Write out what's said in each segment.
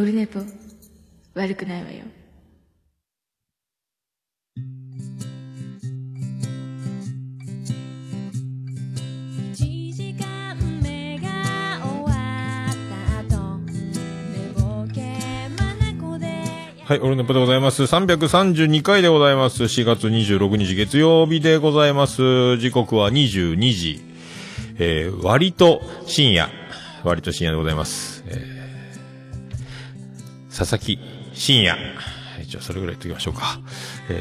オルネポ悪くないわよ。はい、オルネポでございます。332回でございます。4月26日月曜日でございます。時刻は22時。割と深夜でございます。佐々木深夜。じゃあそれぐらい言っておきましょうか。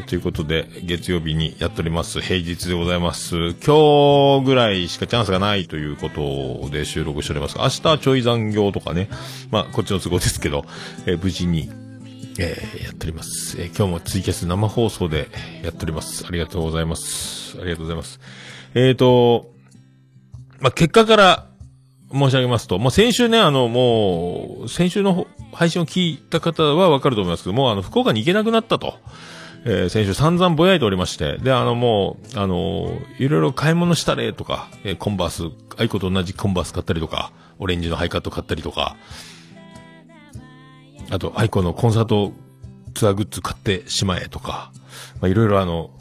ということで、月曜日にやっております。平日でございます。今日ぐらいしかチャンスがないということで収録しておりますが、明日ちょい残業とかね。まあ、こっちの都合ですけど、無事にやっております。今日もツイキャス生放送でやっております。ありがとうございます。ありがとうございます。まあ、結果から申し上げますと、もう先週ね、もう、先週の配信を聞いた方はわかると思いますけども、福岡に行けなくなったと、先週散々ぼやいておりまして、で、もう、いろいろ買い物したれとか、コンバース、アイコと同じコンバース買ったりとか、オレンジのハイカット買ったりとか、あと、アイコのコンサートツアーグッズ買ってしまえとか、まあ、いろいろ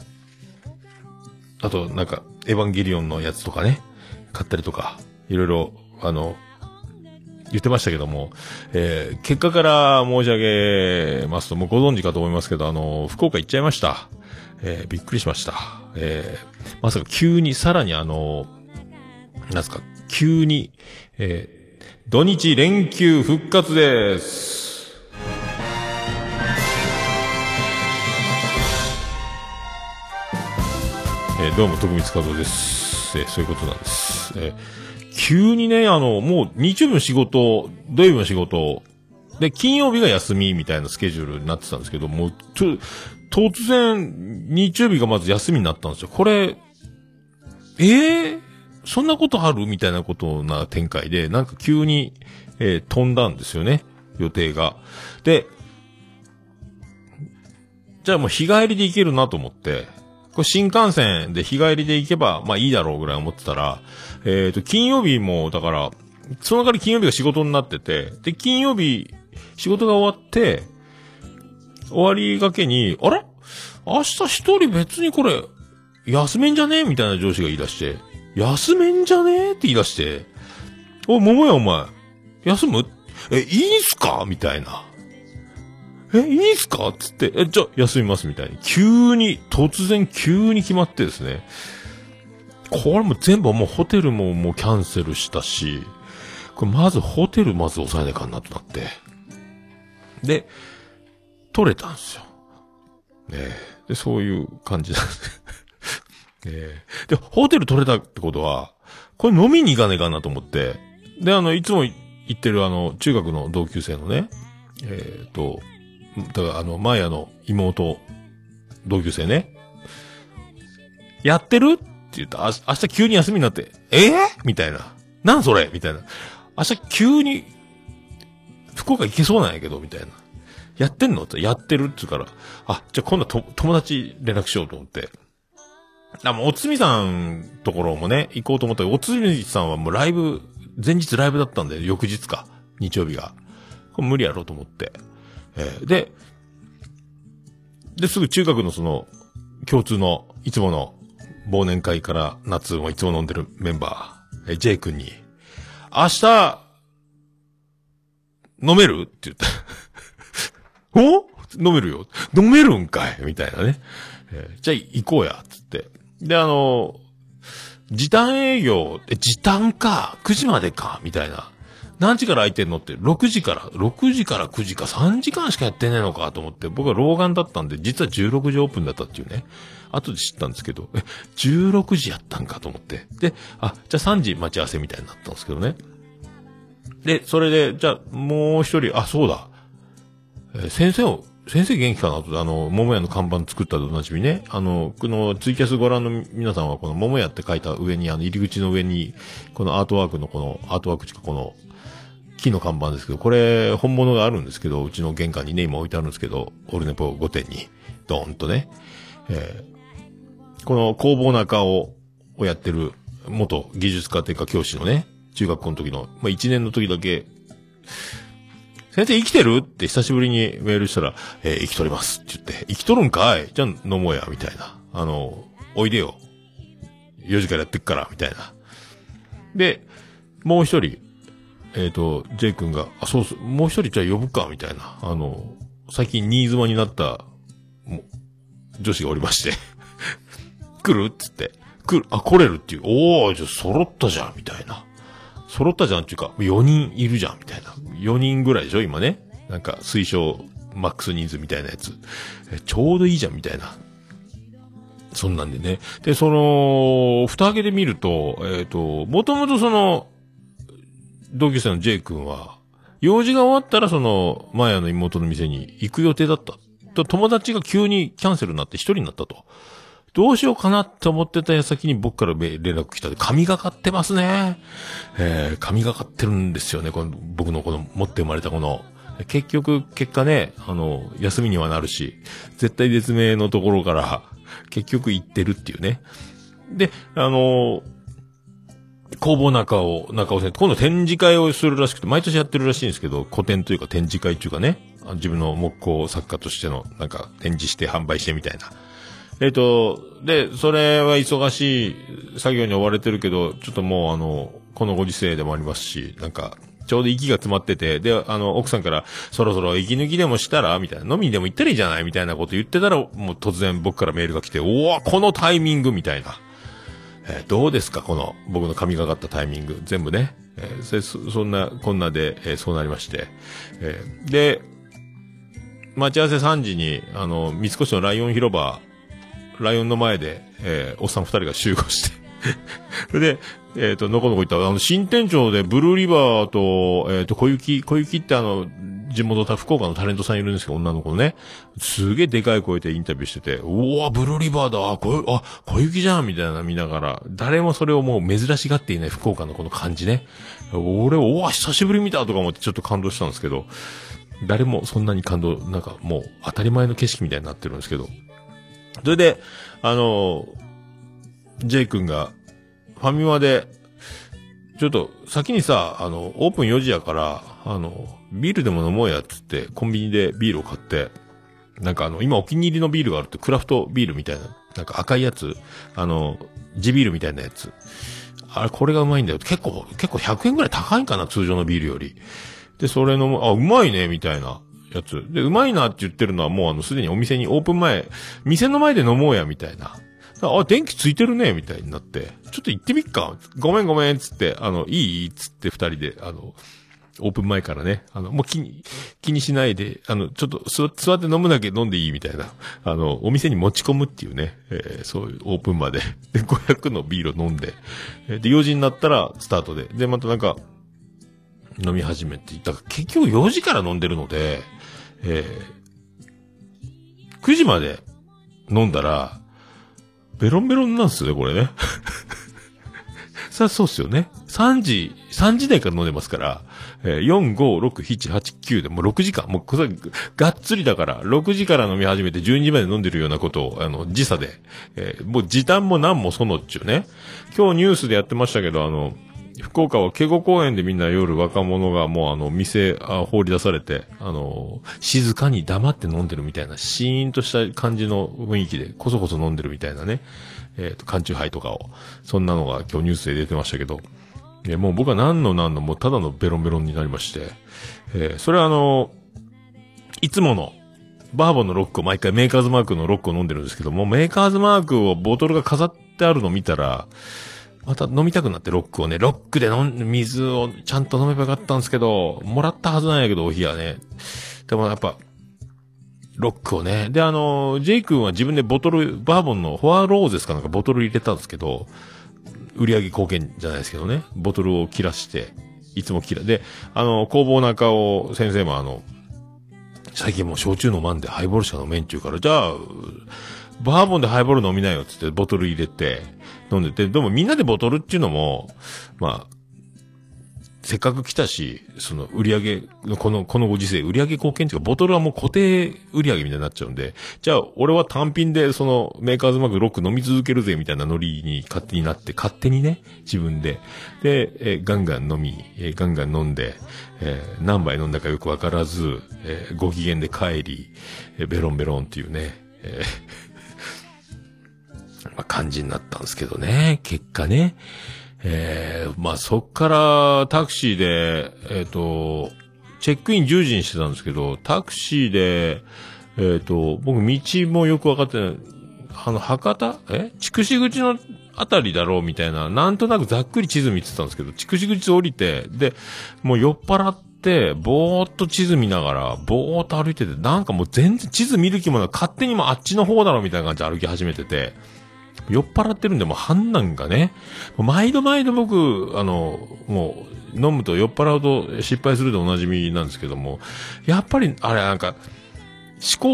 あと、なんか、エヴァンゲリオンのやつとかね、買ったりとか、いろいろ、言ってましたけども、結果から申し上げますと、もうご存知かと思いますけど、福岡行っちゃいました。びっくりしました。まさか急に、さらになんすか、急に、土日連休復活です。どうも、徳光和夫です。そういうことなんです。急にね、もう日曜日の仕事、土曜日の仕事、で、金曜日が休みみたいなスケジュールになってたんですけど、もう、突然、日曜日がまず休みになったんですよ。これ、そんなことあるみたいなことな展開で、なんか急に、飛んだんですよね。予定が。で、じゃあもう日帰りで行けるなと思って、新幹線で日帰りで行けば、まあいいだろうぐらい思ってたら、金曜日も、だから、その代わり金曜日が仕事になってて、で、金曜日、仕事が終わって、終わりがけに、あれ？明日一人別にこれ、休めんじゃね？みたいな上司が言い出して、休めんじゃね？って言い出して、おい、桃屋お前、休む？いいんすか？みたいな。いいんすかつって、じゃあ、休みますみたいに。突然急に決まってですね。これも全部もうホテルももうキャンセルしたし、これまずホテル抑えないかんなとなって。で、取れたんですよ。で、そういう感じなんです。で、ホテル取れたってことは、これ飲みに行かねえかなと思って。で、いつも行ってる中学の同級生のね、だから前妹、同級生ね。やってるって言った。明日急に休みになって、みたいな。なんそれみたいな。明日急に、福岡行けそうなんやけど、みたいな。やってんのってやってるって言うから、あ、じゃあ今度友達連絡しようと思って。もうおつみさんところもね、行こうと思ったけど、おつみさんはもう前日ライブだったんで、翌日か。日曜日が。これ無理やろうと思って。すぐ中学のその、共通の、いつもの、忘年会から夏もいつも飲んでるメンバー、J 君に、明日、飲めるって言った。お？飲めるよ。飲めるんかいみたいなね。じゃあ行こうや、つって。で、時短営業、時短か、9時までか、みたいな。何時から空いてんのって、6時から9時か3時間しかやってねえのかと思って、僕は老眼だったんで、実は16時オープンだったっていうね。後で知ったんですけど、16時やったんかと思って。で、じゃあ3時待ち合わせみたいになったんですけどね。で、それで、じゃあもう一人、そうだ。先生元気かなと、桃屋の看板作ったとおなじみね。このツイキャスご覧の皆さんは、この桃屋って書いた上に、入り口の上に、このアートワークのこの、木の看板ですけど、これ、本物があるんですけど、うちの玄関にね、今置いてあるんですけど、オルネポ5点に、ドーンとね、この工房中をやってる、元技術家というか教師のね、中学校の時の、まあ1年の時だけ、先生生きてるって久しぶりにメールしたら、生きとりますって言って、生きとるんかいじゃあ飲もうや、みたいな。おいでよ。4時からやってっから、みたいな。で、もう一人、J 君が、あ、そうそう、もう一人じゃあ呼ぶか、みたいな。最近新妻になった、女子がおりまして。来るっつって。来る、あ、来れるっていう。おー、じゃあ揃ったじゃん、みたいな。揃ったじゃんっていうか、4人いるじゃん、みたいな。4人ぐらいでしょ、今ね。なんか、推奨、マックス人数みたいなやつ。ちょうどいいじゃん、みたいな。そんなんでね。で、その、蓋開けてみると、もともとその、同級生の J 君は、用事が終わったらその、マヤの妹の店に行く予定だった。と、友達が急にキャンセルになって一人になったと。どうしようかなって思ってた矢先に僕から連絡来たで、神がかってますね。神がかってるんですよね。この僕のこの持って生まれたこの。結局、結果ね、休みにはなるし、絶対絶命のところから、結局行ってるっていうね。で、工房中尾先生、今度展示会をするらしくて、毎年やってるらしいんですけど、個展というか展示会というかね、自分の木工作家としての、なんか、展示して販売してみたいな。で、それは忙しい作業に追われてるけど、ちょっともうこのご時世でもありますし、なんか、ちょうど息が詰まってて、で、奥さんから、そろそろ息抜きでもしたらみたいな、飲みにでも行ったらいいじゃないみたいなこと言ってたら、もう突然僕からメールが来て、おわ、このタイミングみたいな。どうですかこの、僕の神がかったタイミング。全部ね。そんな、こんなで、そうなりまして。で、待ち合わせ3時に、三越のライオン広場、ライオンの前で、おっさん2人が集合して。それで、のこのこ行ったら、新店長で、ブルーリバーと、小雪って地元福岡のタレントさんいるんですけど、女の子のね。すげえでかい声でインタビューしてて、うわ、ブルーリバーだ、小雪じゃんみたいな見ながら、誰もそれをもう珍しがっていない福岡のこの感じね。俺、うわ、久しぶり見たとか思ってちょっと感動したんですけど、誰もそんなに感動、なんかもう当たり前の景色みたいになってるんですけど。それで、J 君が、ファミマで、ちょっと、先にさ、オープン4時やから、ビールでも飲もうや、つって、コンビニでビールを買って、なんか今お気に入りのビールがあるって、クラフトビールみたいな、なんか赤いやつ、地ビールみたいなやつ。あれ、これがうまいんだよ。結構100円ぐらい高いかな、通常のビールより。で、それの、あ、うまいね、みたいな。やつ。で、うまいなって言ってるのはもうすでにお店にオープン前、店の前で飲もうや、みたいな。あ、電気ついてるね、みたいになって。ちょっと行ってみっか。ごめん、つって、いいつって二人で、オープン前からね、もう気にしないで、ちょっと座って飲むだけ飲んでいい、みたいな。お店に持ち込むっていうね、そういうオープンまで。で、500のビールを飲んで。で、4時になったらスタートで。で、またなんか、飲み始めて。だから結局4時から飲んでるので、9時まで飲んだら、ベロンベロンなんすよね、これね。さあ、そうっすよね。3時台から飲んでますから、4、5、6、7、8、9で、もう6時間。もう、これ、がっつりだから、6時から飲み始めて12時まで飲んでるようなことを、時差で、もう時短も何もそのっちゅうね。今日ニュースでやってましたけど、福岡は警護公園でみんな夜若者がもう店放り出されて、静かに黙って飲んでるみたいな、シーンとした感じの雰囲気で、こそこそ飲んでるみたいなね、缶中杯とかを、そんなのが今日ニュースで出てましたけど、もう僕は何のもうただのベロンベロンになりまして、それはいつもの、バーボンのロックを毎回メーカーズマークのロックを飲んでるんですけども、メーカーズマークをボトルが飾ってあるのを見たら、また飲みたくなってロックをね、ロックで水をちゃんと飲めばよかったんですけど、もらったはずなんやけど、お冷やね。でもやっぱ、ロックをね。で、ジェイ君は自分でボトル、バーボンのフォアローゼスかなんかボトル入れたんですけど、売り上げ貢献じゃないですけどね、ボトルを切らして、いつもで、工房中尾先生も最近もう焼酎飲まんでハイボールしか飲めんちゅうから、じゃあ、バーボンでハイボール飲みなよって言ってボトル入れて飲んでて、でもみんなでボトルっていうのも、まあ、せっかく来たし、その売り上げのこのご時世、売り上げ貢献っていうか、ボトルはもう固定売り上げみたいになっちゃうんで、じゃあ俺は単品でそのメーカーズマークロック飲み続けるぜみたいなノリに勝手になって、勝手にね、自分で。で、ガンガン飲み、ガンガン飲んで、何杯飲んだかよくわからず、ご機嫌で帰り、ベロンベロンっていうね、まあ、感じになったんですけどね、結果ね。まあ、そっからタクシーで、チェックイン10時にしてたんですけど、タクシーで、僕道もよくわかってない、博多筑紫口のあたりだろうみたいな、なんとなくざっくり地図見てたんですけど、筑紫口降りて、で、もう酔っ払って、ぼーっと地図見ながら、ぼーっと歩いてて、なんかもう全然地図見る気もない、勝手にもあっちの方だろうみたいな感じで歩き始めてて、酔っ払ってるんで、もう判断がね、毎度僕、もう、飲むと酔っ払うと失敗するでおなじみなんですけども、やっぱり、あれなんか、思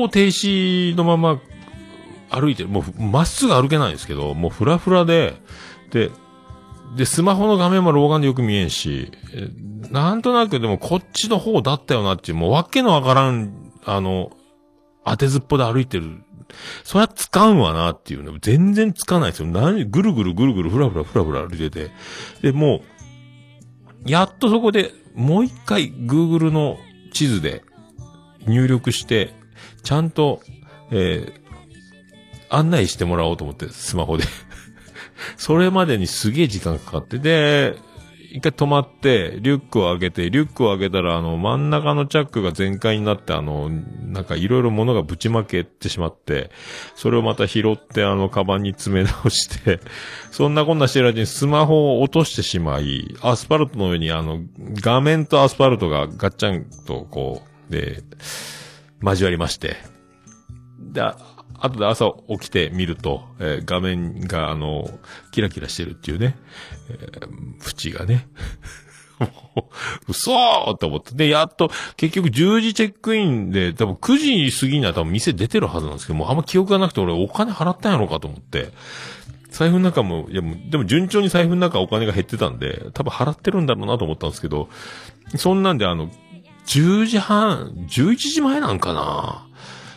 考停止のまま歩いてる、もう、まっすぐ歩けないんですけど、もうフラフラで、スマホの画面も老眼でよく見えんし、なんとなくでもこっちの方だったよなっていう、もうわけのわからん、当てずっぽで歩いてる。そりゃつかんわなっていうね。全然つかないですよ。ぐるぐるふらふら歩いてて。で、もう、やっとそこで、もう一回 Google の地図で入力して、ちゃんと、案内してもらおうと思って、スマホで。それまでにすげえ時間かかって、で、一回止まって、リュックを上げたら、真ん中のチャックが全開になって、なんかいろいろ物がぶちまけてしまって、それをまた拾って、カバンに詰め直して、そんなこんなしてるうちにスマホを落としてしまい、アスファルトの上に画面とアスファルトがガッチャンとこう、で、交わりまして。で、後で朝起きてみると、画面がキラキラしてるっていうね、縁がね、嘘ーって思って。で、やっと、結局10時チェックインで、多分9時過ぎには多分店出てるはずなんですけども、あんま記憶がなくて俺お金払ったんやろうかと思って、財布の中も、いやもう、でも順調に財布の中お金が減ってたんで、多分払ってるんだろうなと思ったんですけど、そんなんで10時半、11時前なんかな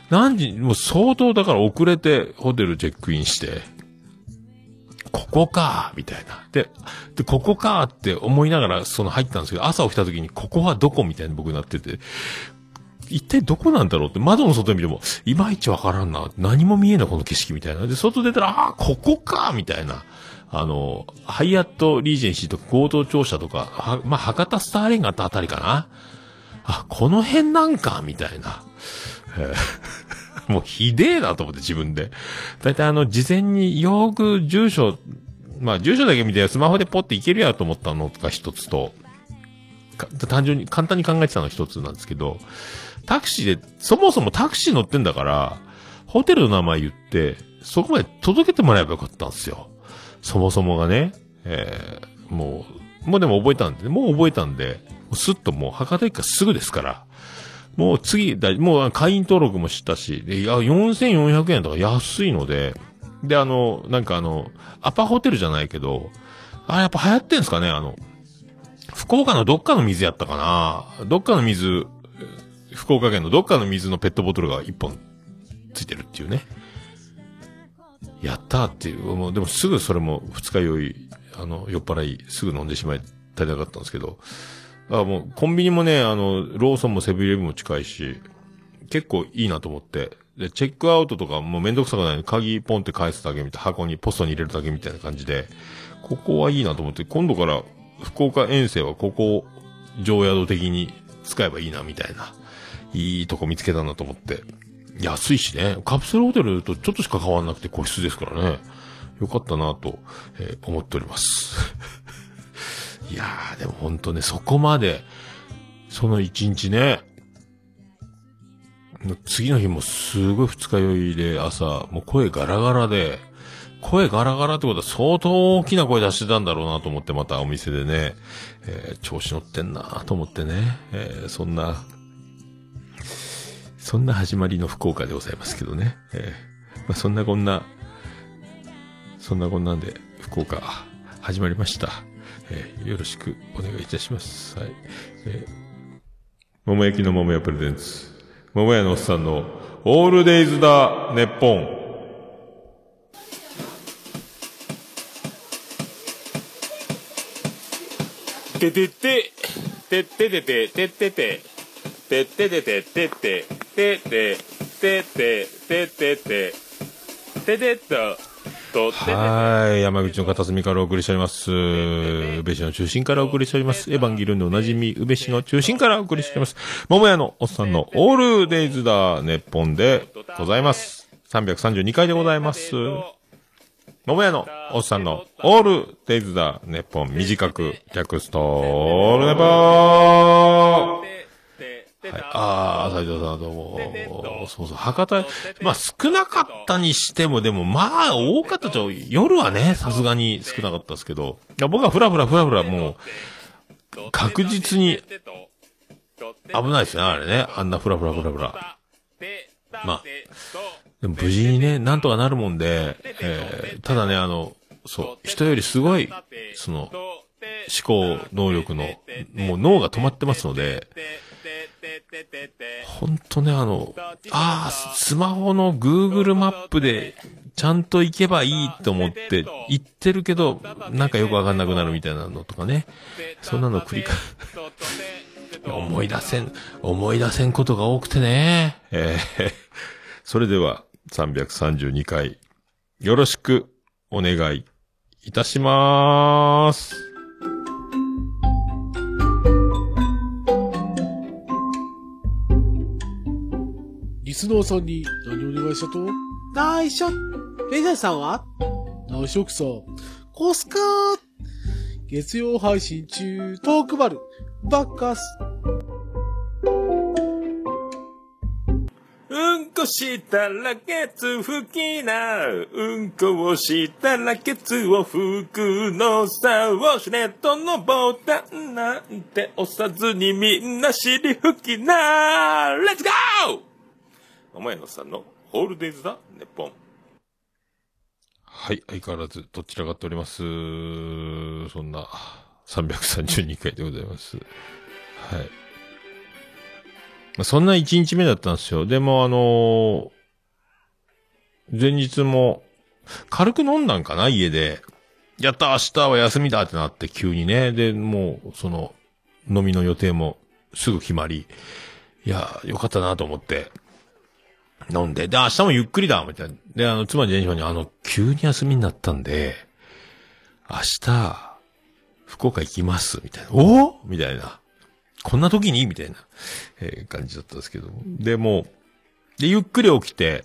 何時、もう相当だから遅れてホテルチェックインして、ここか、みたいな。で、ここかって思いながら入ったんですけど、朝起きた時にここはどこみたいに僕なってて、一体どこなんだろうって窓の外見ても、いまいちわからんな。何も見えないこの景色みたいな。で、外出たら、ああ、ここか、みたいな。ハイアットリージェンシーとか合同庁舎とか、まあ、博多スターレンガってあたりかな。あ、この辺なんか、みたいな。もうひでえなと思って自分で。だいたい事前によーく住所、まあ住所だけ見てスマホでポッていけるやと思ったのが一つと、簡単に考えてたの一つなんですけど、タクシーで、そもそもタクシー乗ってんだから、ホテルの名前言って、そこまで届けてもらえばよかったんですよ。そもそもがね、もうでも覚えたんで、すっともう博多駅からすぐですから、もうもう会員登録もしたし、で、いや、4400円とか安いので、で、なんかアパホテルじゃないけど、あ、やっぱ流行ってんすかね、福岡のどっかの水やったかな、福岡県のどっかの水のペットボトルが1本ついてるっていうね。やったーっていう、もう、でもすぐそれも二日酔い、酔っ払い、すぐ飲んでしまいたいなかったんですけど、あ、もう、コンビニもね、ローソンもセブンイレブンも近いし、結構いいなと思って。で、チェックアウトとかもうめんどくさくないの。鍵ポンって返すだけみたいな、箱にポストに入れるだけみたいな感じで、ここはいいなと思って、今度から福岡遠征はここを常宿的に使えばいいなみたいな、いいとこ見つけたなと思って。安いしね、カプセルホテルとちょっとしか変わんなくて個室ですからね。よかったなと、思っております。いやー、でもほんとね、そこまで、その一日ね、次の日もすごい二日酔いで朝、もう声ガラガラってことは相当大きな声出してたんだろうなと思ってまたお店でね、調子乗ってんなと思ってね、そんな始まりの福岡でございますけどね、まあ、そんなこんなんで福岡、始まりました。よろしくお願いいたします。はい。桃焼きの桃屋プレゼンツ。桃屋のおっさんのオールデイズだネッポン。てててててててててててててててててててててててててはい、山口の片隅からお送りしております。宇部市の中心からお送りしております。エヴァンゲリオンでおなじみ、宇部市の中心からお送りしております。桃屋のおっさんのオールデイズだネッポンでございます。332回でございます。桃屋のおっさんのオールデイズだネッポン、短く略すとオールネポー。はい、ああ、斉藤さんどうも。そうそう、博多、まあ少なかったにしても、でもまあ多かったと、夜はね、さすがに少なかったですけど、僕はふらふらもう、確実に、危ないですね、あれね、あんなふらふら。まあ、でも無事にね、なんとかなるもんで、ただね、そう、人よりすごい、思考能力の、もう脳が止まってますので、ほんとね、スマホの Google マップでちゃんと行けばいいと思って行ってるけど、なんかよくわかんなくなるみたいなのとかね。そんなの繰り返、思い出せんことが多くてね。それでは、332回、よろしくお願いいたしまーす。リスナーさんに何お願いしたと？内緒。レジャーさんは？内緒くさ。コスカー。月曜配信中。トークバル。バッカス。うんこしたらケツ拭きな。うんこをしたらケツを拭くのさ。ウォシュレットのボタンなんて押さずにみんな尻拭きな。レッツゴー！桃屋のおっさんのオールデイズだネッポン。はい、相変わらずどちらかっております。そんな332回でございます。はい。まあ、そんな1日目だったんですよ。でも前日も軽く飲んだんかな、家で。やった、明日は休みだってなって急にね。で、もう飲みの予定もすぐ決まり。いや、よかったなと思って。飲んで、で、明日もゆっくりだみたいな。で、妻に電車に、急に休みになったんで、明日、福岡行きますみたいな。お？みたいな。こんな時にみたいな、感じだったんですけど。で、もう、で、ゆっくり起きて、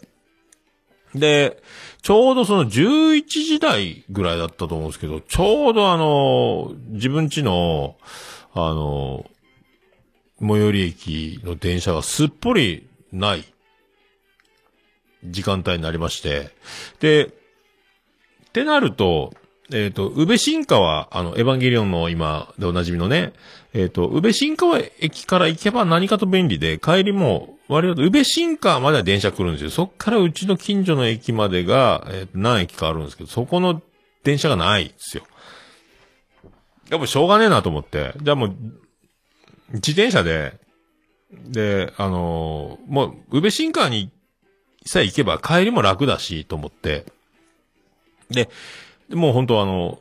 で、ちょうど11時台ぐらいだったと思うんですけど、ちょうど自分家の、最寄り駅の電車がすっぽりない。時間帯になりまして。で、ってなると、宇部新川、エヴァンゲリオンの今でおなじみのね、宇部新川駅から行けば何かと便利で、帰りも、割と宇部新川までは電車来るんですよ。そっからうちの近所の駅までが、何駅かあるんですけど、そこの電車がないんですよ。やっぱしょうがねえなと思って。じゃあもう、自転車で、で、もう、宇部新川にさあ行けば帰りも楽だし、と思って。で、もう本当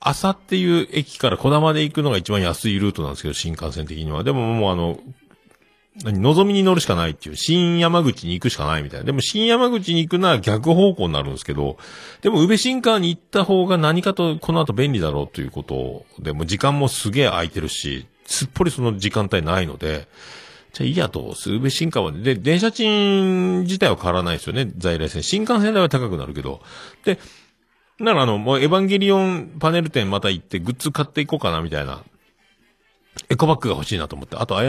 朝っていう駅から小玉で行くのが一番安いルートなんですけど、新幹線的には。でももうのぞみに乗るしかないっていう、新山口に行くしかないみたいな。でも新山口に行くなら逆方向になるんですけど、でも宇部新川に行った方が何かとこの後便利だろうということで、もう時間もすげえ空いてるし、すっぽりその時間帯ないので、じゃあいいやと、宇部新幹線で、電車賃自体は変わらないですよね、在来線。新幹線代は高くなるけど。で、ならもうエヴァンゲリオンパネル店また行ってグッズ買っていこうかな、みたいな。エコバッグが欲しいなと思って。あと、黒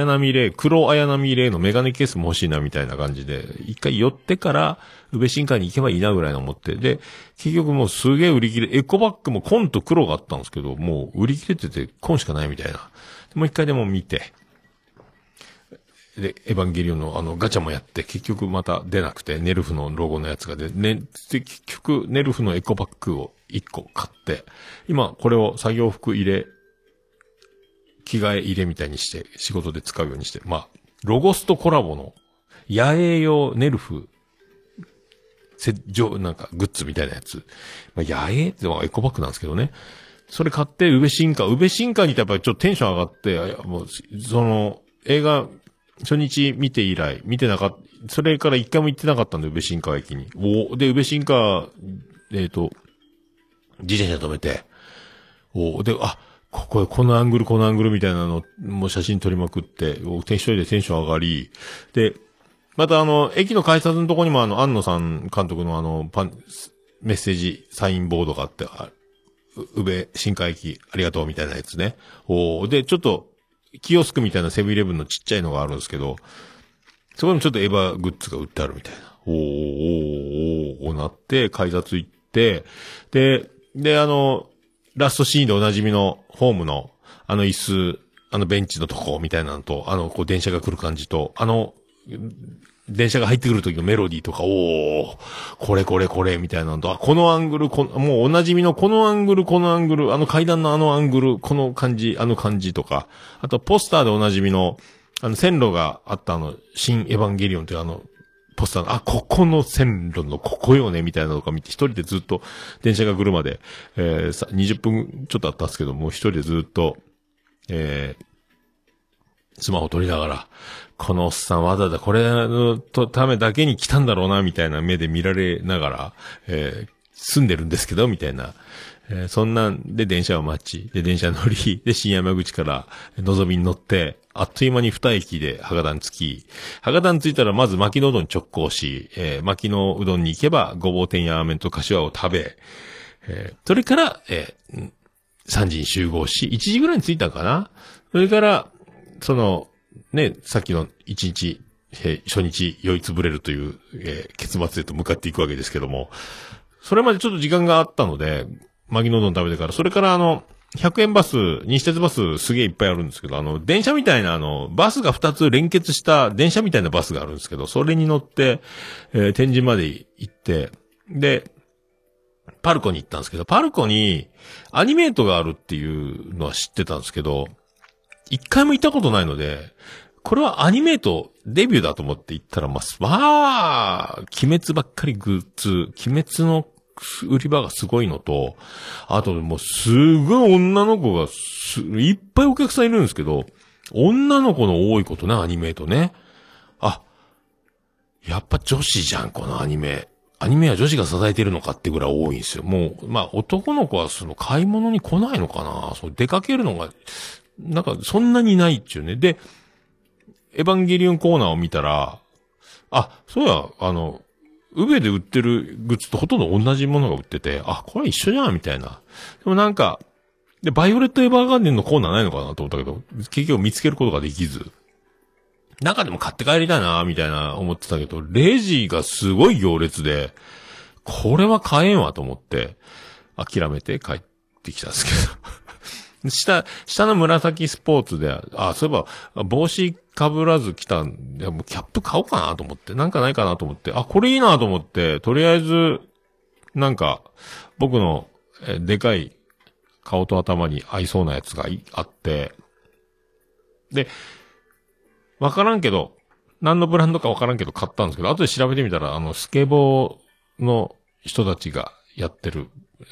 綾波レイのメガネケースも欲しいな、みたいな感じで。一回寄ってから、宇部新幹線に行けばいいな、ぐらいの思って。で、結局もうすげえ売り切れ、エコバッグも紺と黒があったんですけど、もう売り切れてて紺しかないみたいな。もう一回でも見て。で、エヴァンゲリオンのガチャもやって、結局また出なくて、ネルフのロゴのやつが出て、結局、ネルフのエコバッグを1個買って、今これを作業服入れ、着替え入れみたいにして仕事で使うようにして、まあ、ロゴスとコラボの野営用ネルフ、なんかグッズみたいなやつ。まあ、野営ってエコバッグなんですけどね。それ買って、宇部新館に行ったらやっぱりちょっとテンション上がって、もう、その、映画、初日見て以来、見てなかった、それから一回も行ってなかったんで、宇部新川駅に。で、宇部新川、自転車止めて、で、あ、このアングルみたいなの、もう写真撮りまくって、一人でテンション上がり、で、また駅の改札のとこにも安野さん監督のメッセージ、サインボードがあって、宇部新川駅、ありがとうみたいなやつね。で、ちょっと、キオスクみたいなセブンイレブンのちっちゃいのがあるんですけど、そこにもちょっとエヴァグッズが売ってあるみたいな。なって、改札行って、で、ラストシーンでおなじみのホームの、椅子、ベンチのとこみたいなのと、こう電車が来る感じと、電車が入ってくる時のメロディーとか、これ、みたいなのと、あ、このアングル、もうおなじみのこのアングル、階段のアングル、この感じ、感じとか、あとポスターでおなじみの、線路があった新エヴァンゲリオンというポスターの、あ、ここの線路のここよね、みたいなのとか見て、一人でずっと、電車が来るまで、20分ちょっとあったんですけども、一人でずっと、スマホ撮りながら、このおっさんわざわざこれのためだけに来たんだろうな、みたいな目で見られながら、住んでるんですけど、みたいな。そんなんで電車を待ち、で電車乗り、で新山口からのぞみに乗って、あっという間に二駅で博多に着き、博多に着いたらまず牧野うどんに直行し、牧野うどんに行けばごぼう天やあめんとかしわを食べ、それから、3時に集合し、1時ぐらいに着いたかな。それから、さっきの一日、初日酔いつぶれるという、結末へと向かっていくわけですけども、それまでちょっと時間があったので、マギノうどん食べてから、それから100円バス、西鉄バスすげえいっぱいあるんですけど、電車みたいなバスが2つ連結した電車みたいなバスがあるんですけど、それに乗って、天神まで行って、で、パルコに行ったんですけど、パルコにアニメートがあるっていうのは知ってたんですけど、一回も行ったことないので、これはアニメートデビューだと思って行ったら、鬼滅ばっかりグッズ、鬼滅の売り場がすごいのと、あともうすごい女の子がいっぱいお客さんいるんですけど、女の子の多いことね、アニメートね。あ、やっぱ女子じゃん、このアニメ。アニメは女子が支えてるのかってぐらい多いんですよ。もう、男の子は買い物に来ないのかな、出かけるのが、なんか、そんなにないっちゅうね。で、エヴァンゲリオンコーナーを見たら、あ、そうや、宇部で売ってるグッズとほとんど同じものが売ってて、あ、これ一緒じゃん、みたいな。でもなんか、で、バイオレットエヴァーガーデンのコーナーないのかなと思ったけど、結局見つけることができず。中でも買って帰りたいな、みたいな思ってたけど、レジがすごい行列で、これは買えんわと思って、諦めて帰ってきたんですけど。下の紫スポーツで、あ、そういえば、帽子被らず来たんで、もうキャップ買おうかなと思って、なんかないかなと思って、あ、これいいなと思って、とりあえず、なんか、僕の、でかい顔と頭に合いそうなやつがあって、で、わからんけど、何のブランドかわからんけど買ったんですけど、後で調べてみたら、スケボーの人たちがやってる、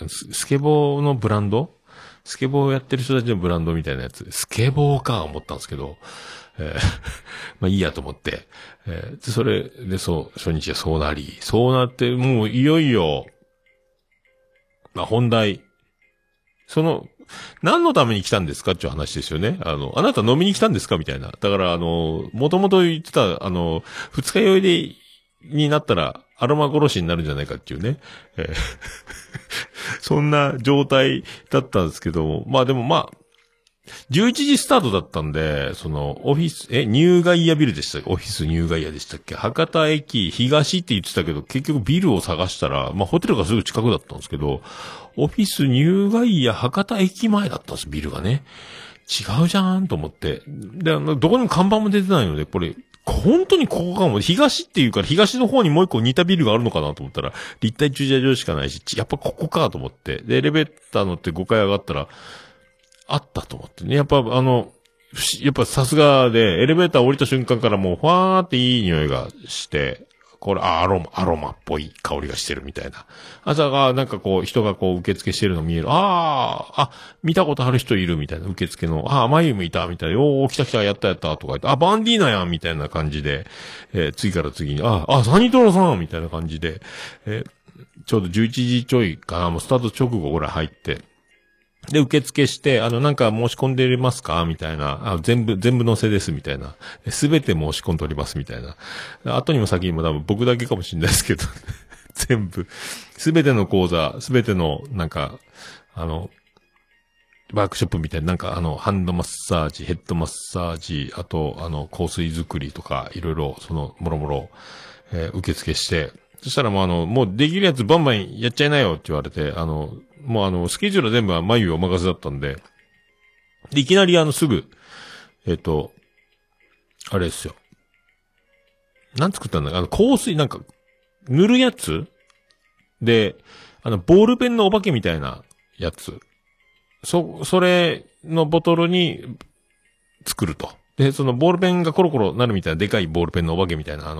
スケボーのブランドスケボーをやってる人たちのブランドみたいなやつ。スケボーか、思ったんですけど、いいやと思って、それで初日はそうなって、もういよいよ、本題。何のために来たんですかっていう話ですよね。あなた飲みに来たんですかみたいな。だから、もともと言ってた、二日酔いになったら、アロマ殺しになるんじゃないかっていうね。そんな状態だったんですけど、11時スタートだったんで、オフィス、ニューガイアビルでしたっけ？オフィスニューガイアでしたっけ？博多駅東って言ってたけど、結局ビルを探したら、ホテルがすぐ近くだったんですけど、オフィスニューガイア博多駅前だったんです、ビルがね。違うじゃーんと思って。で、どこにも看板も出てないので、これ、本当にここかも。東っていうから東の方にもう一個似たビルがあるのかなと思ったら、立体駐車場しかないし、やっぱここかと思って。で、エレベーター乗って5階上がったら、あったと思ってね。やっぱやっぱさすがで、エレベーター降りた瞬間からもうファーっていい匂いがして、これ、アロマっぽい香りがしてるみたいな。朝が、なんかこう、人がこう、受付してるの見える。見たことある人いるみたいな。受付の、眉もいたみたいな。来た、やった、とか言って、バンディーナやんみたいな感じで、次から次に、サニトラさんみたいな感じで、ちょうど11時ちょいかな、もうスタート直後ぐらい入って、で、受付して、なんか申し込んでおりますかみたいな。全部載せです、みたいな。すべて申し込んでおります、みたいな。後にも先にも多分僕だけかもしれないですけど、全部、すべての講座、すべての、なんか、ワークショップみたいな、なんかハンドマッサージ、ヘッドマッサージ、あと、香水作りとか、いろいろ、もろもろ、受付して、そしたらもうもうできるやつバンバンやっちゃいなよって言われて、もうスケジュール全部は眉お任せだったんで、で、いきなりすぐ、あれですよ。何作ったんだ香水なんか、塗るやつで、ボールペンのお化けみたいなやつ。それのボトルに作ると。で、そのボールペンがコロコロなるみたいな、でかいボールペンのお化けみたいな、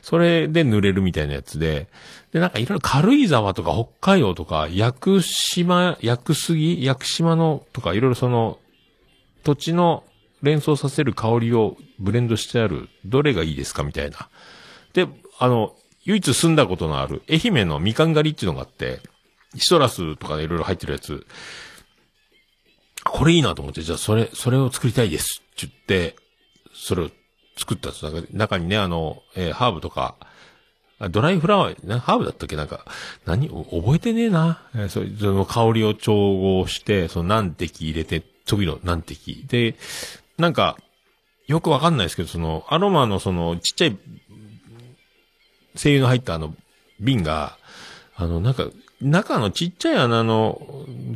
それで塗れるみたいなやつで、で、なんかいろいろ軽井沢とか北海道とか、屋久島のとか、いろいろ土地の連想させる香りをブレンドしてある、どれがいいですかみたいな。で、唯一住んだことのある、愛媛のみかん狩りっていうのがあって、シトラスとかいろいろ入ってるやつ、これいいなと思って、じゃあそれを作りたいです。って言って、それを作ったんです。中にね、ハーブとか、ドライフラワー、ハーブだったっけなんか、覚えてねえな。その香りを調合して、何滴入れて、次の何滴。で、なんか、よくわかんないですけど、アロマのちっちゃい、精油の入った瓶が、なんか、中のちっちゃい穴の、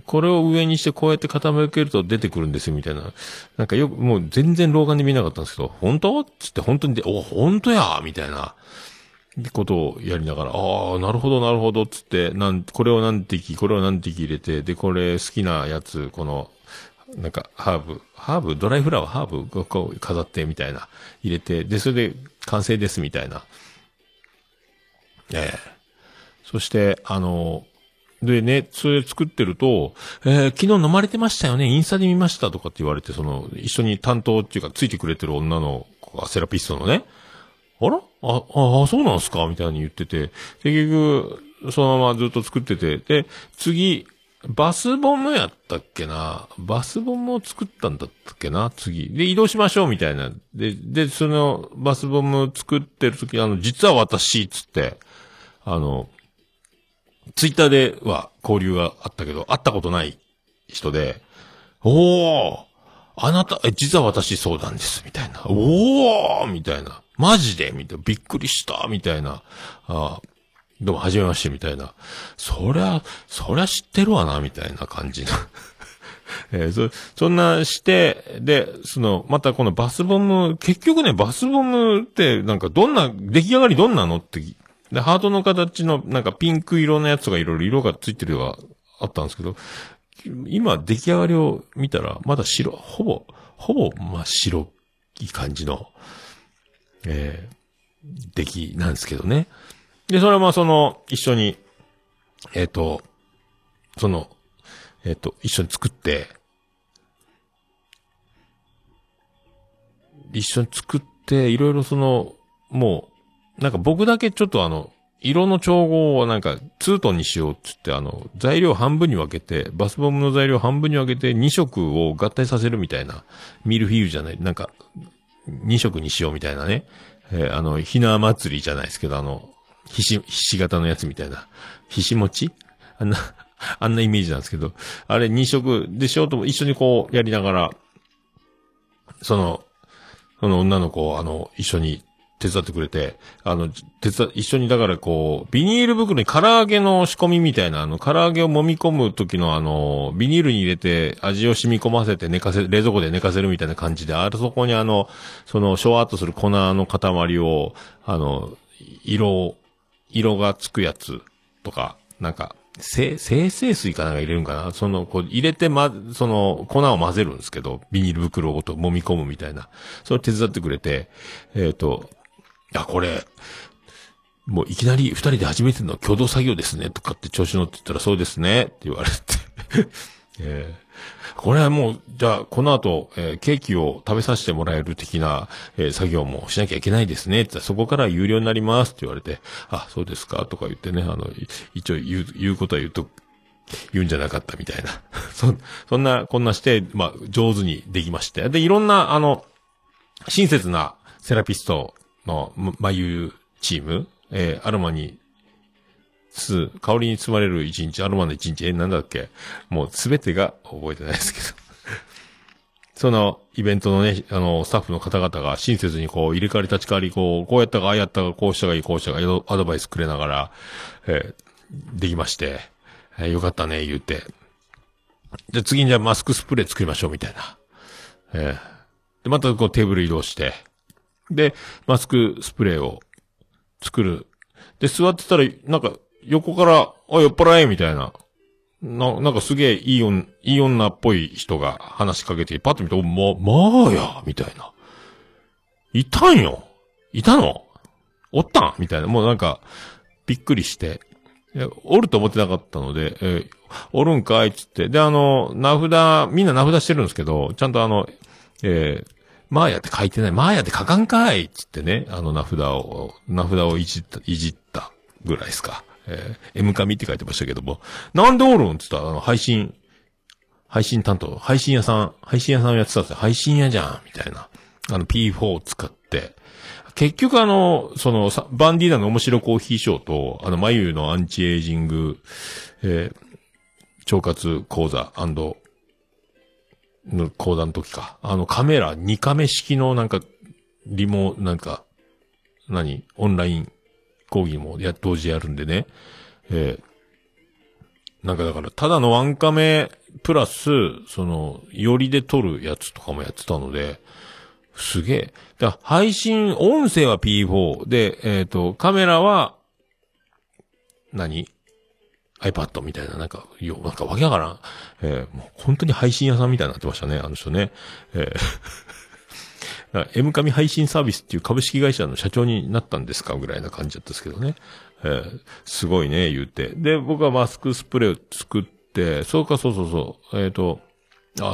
これを上にしてこうやって傾けると出てくるんですよ、みたいな。なんかよく、もう全然老眼で見なかったんですけど、本当つって本当に本当やみたいな、ことをやりながら、なるほど、つって、これを何滴入れて、で、これ好きなやつ、なんか、ハーブ、ドライフラワー、ハーブをこう飾って、みたいな、入れて、で、それで完成です、みたいな。そして、でね、それ作ってると、昨日飲まれてましたよね、インスタで見ましたとかって言われて、一緒に担当っていうか、ついてくれてる女の子がセラピストのね、そうなんすかみたいに言ってて、結局、そのままずっと作ってて、で、次、バスボムやったっけな、バスボムを作ったんだったっけな、次。で、移動しましょう、みたいな。で、バスボム作ってる時、実は私、つって、ツイッターでは交流があったけど、会ったことない人で、あなた、実は私そうなんです、みたいな。みたいな。マジでみたいな。びっくりしたみたいな。どうも、はじめまして、みたいな。そりゃ知ってるわな、みたいな感じの、そんなして、で、またこのバスボム、結局ね、バスボムって、なんか出来上がりどんなのって、で、ハートの形の、なんかピンク色のやつがいろいろ色がついてるのがあったんですけど、今出来上がりを見たら、まだほぼ、まあ、白い感じの、出来なんですけどね。で、それはまあ一緒に、一緒に作って、いろいろもう、なんか僕だけちょっと色の調合をなんか2トンにしようって言って材料半分に分けて、バスボムの材料半分に分けて2色を合体させるみたいな、ミルフィーユじゃない、なんか2色にしようみたいなね、ひな祭りじゃないですけどひし形のやつみたいな、ひし餅あんなイメージなんですけど、あれ2色でしようとも一緒にこうやりながら、その女の子を一緒に手伝ってくれて、一緒にだからこう、ビニール袋に唐揚げの仕込みみたいな、唐揚げを揉み込む時のビニールに入れて味を染み込ませて冷蔵庫で寝かせるみたいな感じで、そこにショワーっとする粉の塊を、色がつくやつとか、なんか、生成水かなんか入れるんかな、こう、入れて粉を混ぜるんですけど、ビニール袋ごと揉み込むみたいな。それを手伝ってくれて、これ、もういきなり二人で初めての共同作業ですね、とかって調子乗って言ったら、そうですね、って言われて。これはもう、じゃあ、この後、ケーキを食べさせてもらえる的な、作業もしなきゃいけないですね。そこから有料になりますって言われて、あ、そうですかとか言ってね、一応言うことは言うんじゃなかったみたいな。こんなして、まあ、上手にできまして。で、いろんな、親切なセラピストの、眉チーム、アロマに、香りに包まれる一日、アロマの一日、なんだっけ、もうすべてが覚えてないですけど。その、イベントのね、スタッフの方々が親切にこう、入れ替わり立ち替わり、こうやったか、ああやったか、こうしたがいい、こうしたがいい、アドバイスくれながら、できまして、よかったね、言うて。じゃ次にじゃあマスクスプレー作りましょう、みたいな。で、またこうテーブル移動して、で、マスクスプレーを作る。で、座ってたら、なんか、横から、あ、酔っ払え、みたいな。なんかすげえいい女っぽい人が話しかけて、パッと見て、まあや、みたいな。いたのおったんみたいな。もうなんか、びっくりして。おると思ってなかったので、おるんかいっつって。で、みんな名札してるんですけど、ちゃんとまあやって書いてない。まあやって書かんかいっつってね、名札をいじったぐらいですか。M 紙って書いてましたけども。なんでおるんって言ったら、配信担当、配信屋さんをやってたんですよ。配信屋じゃん、みたいな。P4 を使って。結局バンディーナの面白コーヒーショーと、眉のアンチエイジング、腸活講座&、の講座の時か。カメラ、2カメ式のなんか、オンライン、講義も同時やるんでね。なんかだから、ただのワンカメ、プラス、よりで撮るやつとかもやってたので、すげえ。だ配信、音声は P4 で、カメラは、iPad みたいな、なんかわけわからん。もう本当に配信屋さんみたいになってましたね、あの人ね。M 紙配信サービスっていう株式会社の社長になったんですかぐらいな感じだったんですけどね。すごいね、言うて。で、僕はマスクスプレーを作って、そうそう。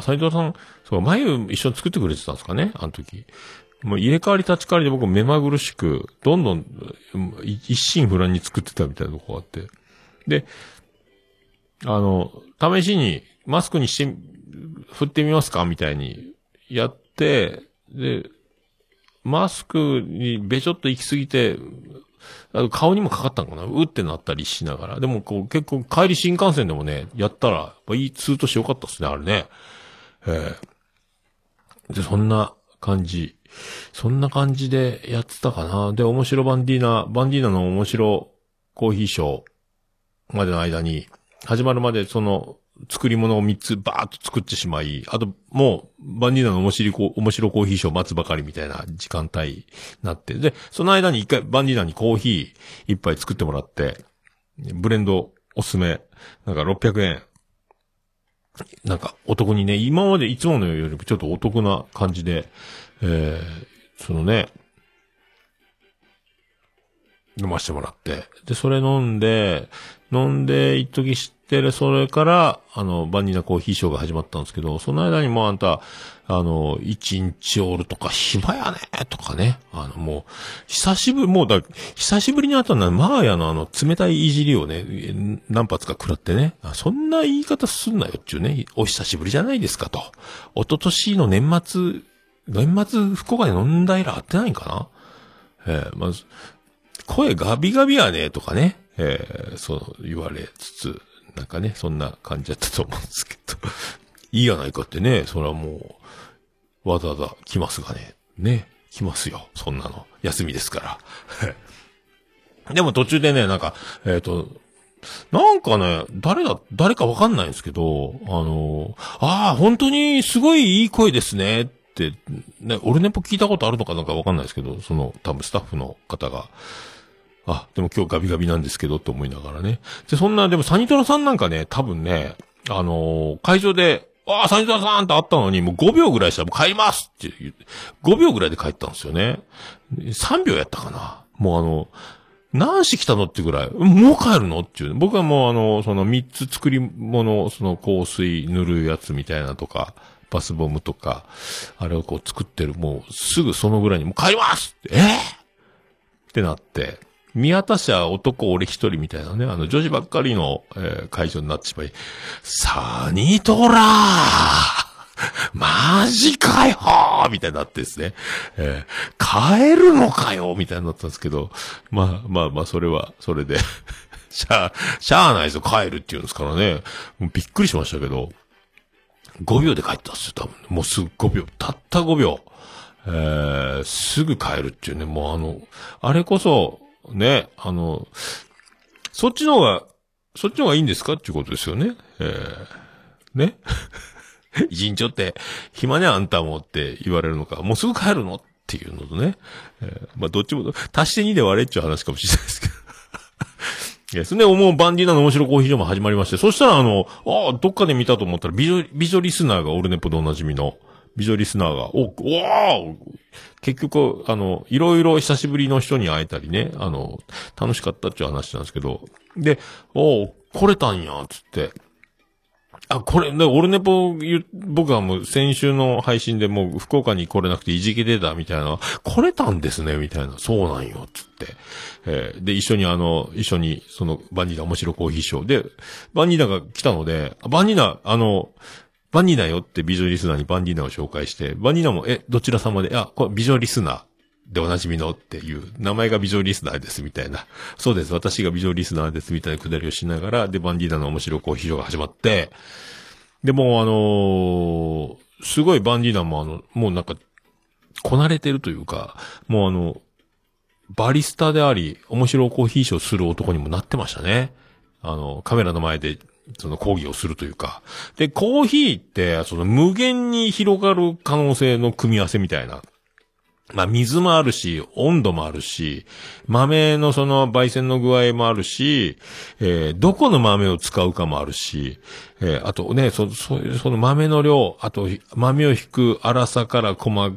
斉藤さん、そう、眉一緒に作ってくれてたんですかねあの時。もう入れ替わり立ち替わりで僕目まぐるしく、どんどん一心不乱に作ってたみたいなとこがあって。で、試しにマスクにして、振ってみますかみたいにやって、で、マスクにべちょっと行き過ぎて、顔にもかかったのかなうってなったりしながら。でも結構帰り新幹線でもね、やったら、いいツーとしてよかったっすね、あれね。で、そんな感じでやってたかな。で、面白バンディーナの面白コーヒーショーまでの間に、始まるまで作り物を3つバーッと作ってしまい、あともうバンディーナの面白コーヒーショー待つばかりみたいな時間帯になって、で、その間に一回バンディーナにコーヒー一杯作ってもらって、ブレンドおすすめ、なんか600円。なんかお得にね、今までいつものよりもちょっとお得な感じで、飲ませてもらって、で、それ飲んで一時して、で、それから、バンディーナコーヒーショーが始まったんですけど、その間にもうあんた、一日おるとか、暇やねとかね。もう、久しぶりに会ったのは、マーヤの冷たいいじりをね、何発か食らってね、そんな言い方すんなよっていうね、お久しぶりじゃないですかと。一昨年の年末、福岡で飲んだ以来会ってないんかなまず、声ガビガビやねとかね、そう言われつつ、なんかね、そんな感じだったと思うんですけど。いいやないかってね、それはもう、わざわざ来ますがね。ね。来ますよ、そんなの。休みですから。でも途中でね、なんか、なんかね、誰かわかんないんですけど、本当にすごいいい声ですねって、ね、オルネポ聞いたことあるのかなんかわかんないですけど、その、多分スタッフの方が、あ、でも今日ガビガビなんですけどって思いながらね。で、そんな、でもサニトラさんなんかね、多分ね、会場で、ああ、サニトラさんってあったのに、もう5秒ぐらいしたらもう帰りますって言って、5秒ぐらいで帰ったんですよね。3秒やったかな。もう何し来たのってぐらい、もう帰るのっていう。僕はもうその3つ作り物、その香水塗るやつみたいなとか、バスボムとか、あれをこう作ってる、もうすぐそのぐらいに、もう帰りますって、ってなって、見渡しは男俺一人みたいなね、女子ばっかりの、会場になってしまい、サニトラーマジかよーみたいになってですね、帰るのかよみたいになったんですけど、まあ、それは、それで、しゃーないぞ、帰るって言うんですからね、もうびっくりしましたけど、5秒で帰ったんですよ、多分。もうすぐ5秒、たった5秒、すぐ帰るっていうね、もうあれこそ、ね、そっちの方がいいんですかっていうことですよね。ね。一日って、暇ねあんたもって言われるのか、もうすぐ帰るのっていうのとね。まあ、どっちも、足して2で割れっちゅう話かもしれないですけど。ですね、もうバンディーナの面白コーヒー場も始まりまして、そしたらどっかで見たと思ったら、美女リスナーが、オルネポでおなじみの、美女リスナーが、結局、いろいろ久しぶりの人に会えたりね、楽しかったっていう話なんですけど、で、来れたんや、つって。あ、これ、ね、オルネポ、僕はもう先週の配信でもう福岡に来れなくていじけてたみたいな、来れたんですね、みたいな、そうなんよ、つって。で、一緒に、その、バニーナ面白コーヒーショーで、バニーナが来たので、バニーナよって美女リスナーにバンディーナを紹介して、バニーナも、どちら様で、これ美女リスナーでおなじみのっていう、名前が美女リスナーですみたいな、そうです、私が美女リスナーですみたいなくだりをしながら、で、バンディーナの面白コーヒーショーが始まって、で、もうすごいバンディーナももうなんか、こなれてるというか、もうバリスタであり、面白コーヒーショーする男にもなってましたね。カメラの前で、その講義をするというか。で、コーヒーって、その無限に広がる可能性の組み合わせみたいな。まあ、水もあるし、温度もあるし、豆のその焙煎の具合もあるし、どこの豆を使うかもあるし、あとね、その豆の量、あと豆を引く粗さから細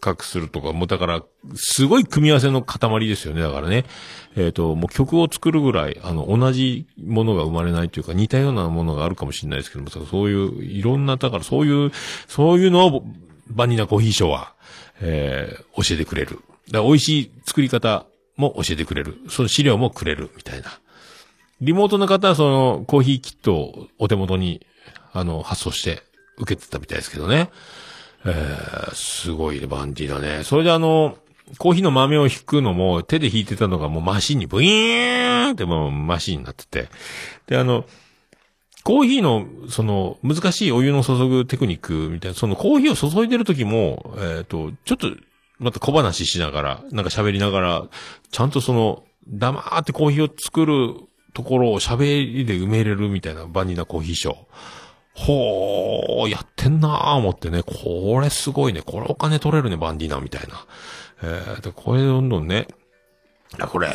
かくするとか、もうだから、すごい組み合わせの塊ですよね、だからね。もう曲を作るぐらい、同じものが生まれないというか、似たようなものがあるかもしれないですけども、そういう、いろんな、だからそういうのを、バニーナコーヒーショーは、教えてくれる。だから美味しい作り方も教えてくれる。その資料もくれる、みたいな。リモートの方は、その、コーヒーキットをお手元に、発送して、受けてたみたいですけどね。すごいバンディーナね。それでコーヒーの豆を引くのも手で引いてたのがもうマシンにブイーンってもうマシンになってて。で、コーヒーのその難しいお湯の注ぐテクニックみたいな、そのコーヒーを注いでる時も、ちょっとまた小話しながら、なんか喋りながら、ちゃんとその黙ってコーヒーを作るところを喋りで埋めれるみたいなバンディーナコーヒーショー。ほー、やってんなー思ってね、これすごいね、これお金取れるね、バンディーナみたいな。これどんどんね、これ、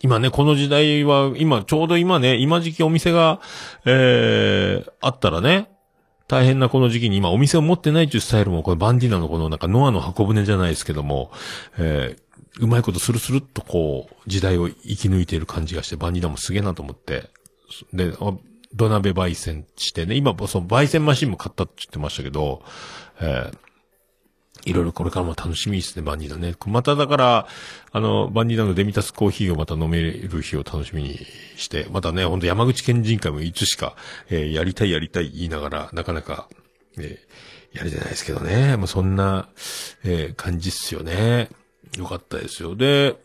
今ね、この時代は、今時期お店が、あったらね、大変なこの時期に今お店を持ってないというスタイルも、これバンディーナのこのなんかノアの箱舟じゃないですけども、うまいことスルスルっとこう、時代を生き抜いている感じがして、バンディーナもすげえなと思って、で、土鍋焙煎してね、今、その焙煎マシンも買ったって言ってましたけど、いろいろこれからも楽しみですね、バンディーナね。まただから、バンディーナのデミタスコーヒーをまた飲める日を楽しみにして、またね、ほんと山口県人会もいつしか、やりたい言いながら、なかなか、やれてないですけどね。まあ、そんな、感じっすよね。よかったですよ。で、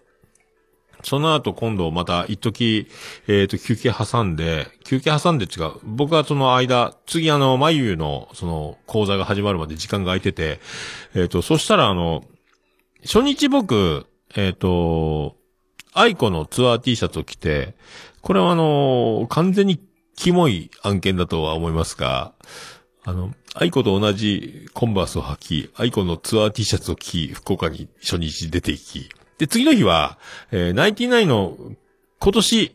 その後今度また一時、休憩挟んで違う。僕はその間、次眉のその講座が始まるまで時間が空いてて、そしたら初日僕、アイコのツアー T シャツを着て、これは完全にキモい案件だとは思いますが、アイコと同じコンバースを履き、アイコのツアー T シャツを着、福岡に初日出て行き、で、次の日は、ナインティナインの今年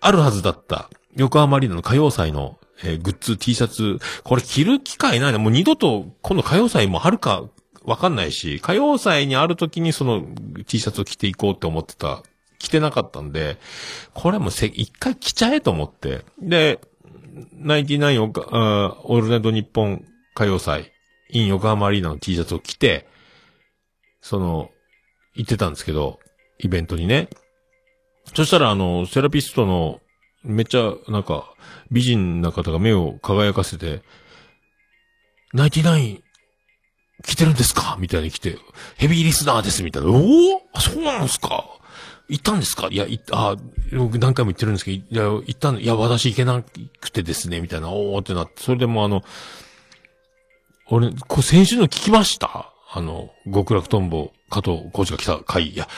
あるはずだった横浜アリーナの歌謡祭の、グッズ T シャツ、これ着る機会ないな。もう二度と今度歌謡祭もあるかわかんないし、歌謡祭にある時にその T シャツを着ていこうって思ってた、着てなかったんで、これも一回着ちゃえと思って。で、ナインティナインオールナイトニッポン歌謡祭 in 横浜アリーナの T シャツを着て、行ってたんですけど、イベントにね。そしたらセラピストのめっちゃなんか美人な方が目を輝かせて、ナインティナイン来てるんですかみたいに来て、ヘビーリスナーですみたいな。おお、そうなんですか、行ったんですか、いや、僕何回も言ってるんですけど、いや、私行けなくてですね、みたいな、おーってなって、それでも俺、先週の聞きました極楽とんぼ、加藤コーチが来た回、いや、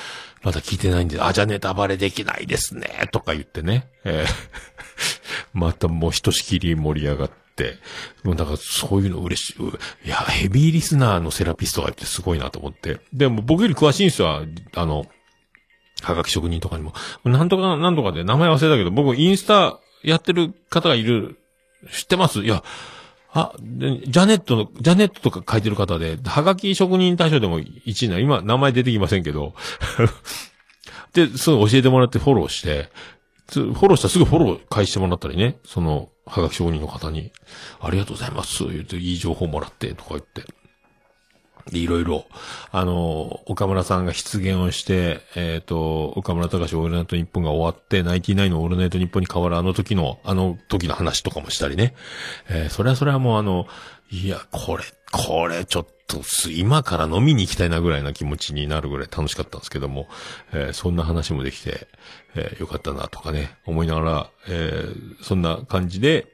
まだ聞いてないんで、じゃあネタバレできないですね、とか言ってね、またもうひとしきり盛り上がって、もうだからそういうの嬉しい。いや、ヘビーリスナーのセラピストがいてすごいなと思って。でも僕より詳しいんですよ、はがき職人とかにも。なんとかなんとかで名前忘れたけど、僕インスタやってる方がいる、知ってます？いや、ジャネットとか書いてる方で、はがき職人大賞でも1位な、今名前出てきませんけど。で、そう教えてもらってフォローして、フォローしたらすぐフォロー返してもらったりね、はがき職人の方に、ありがとうございます、言っていい情報もらって、とか言って。で、いろいろ、岡村さんが出現をして、岡村隆史オールナイトニッポンが終わって、ナインティナインのオールナイトニッポンに変わるあの時の話とかもしたりね。それはもういや、これちょっと、今から飲みに行きたいなぐらいな気持ちになるぐらい楽しかったんですけども、そんな話もできて、よかったなとかね、思いながら、そんな感じで、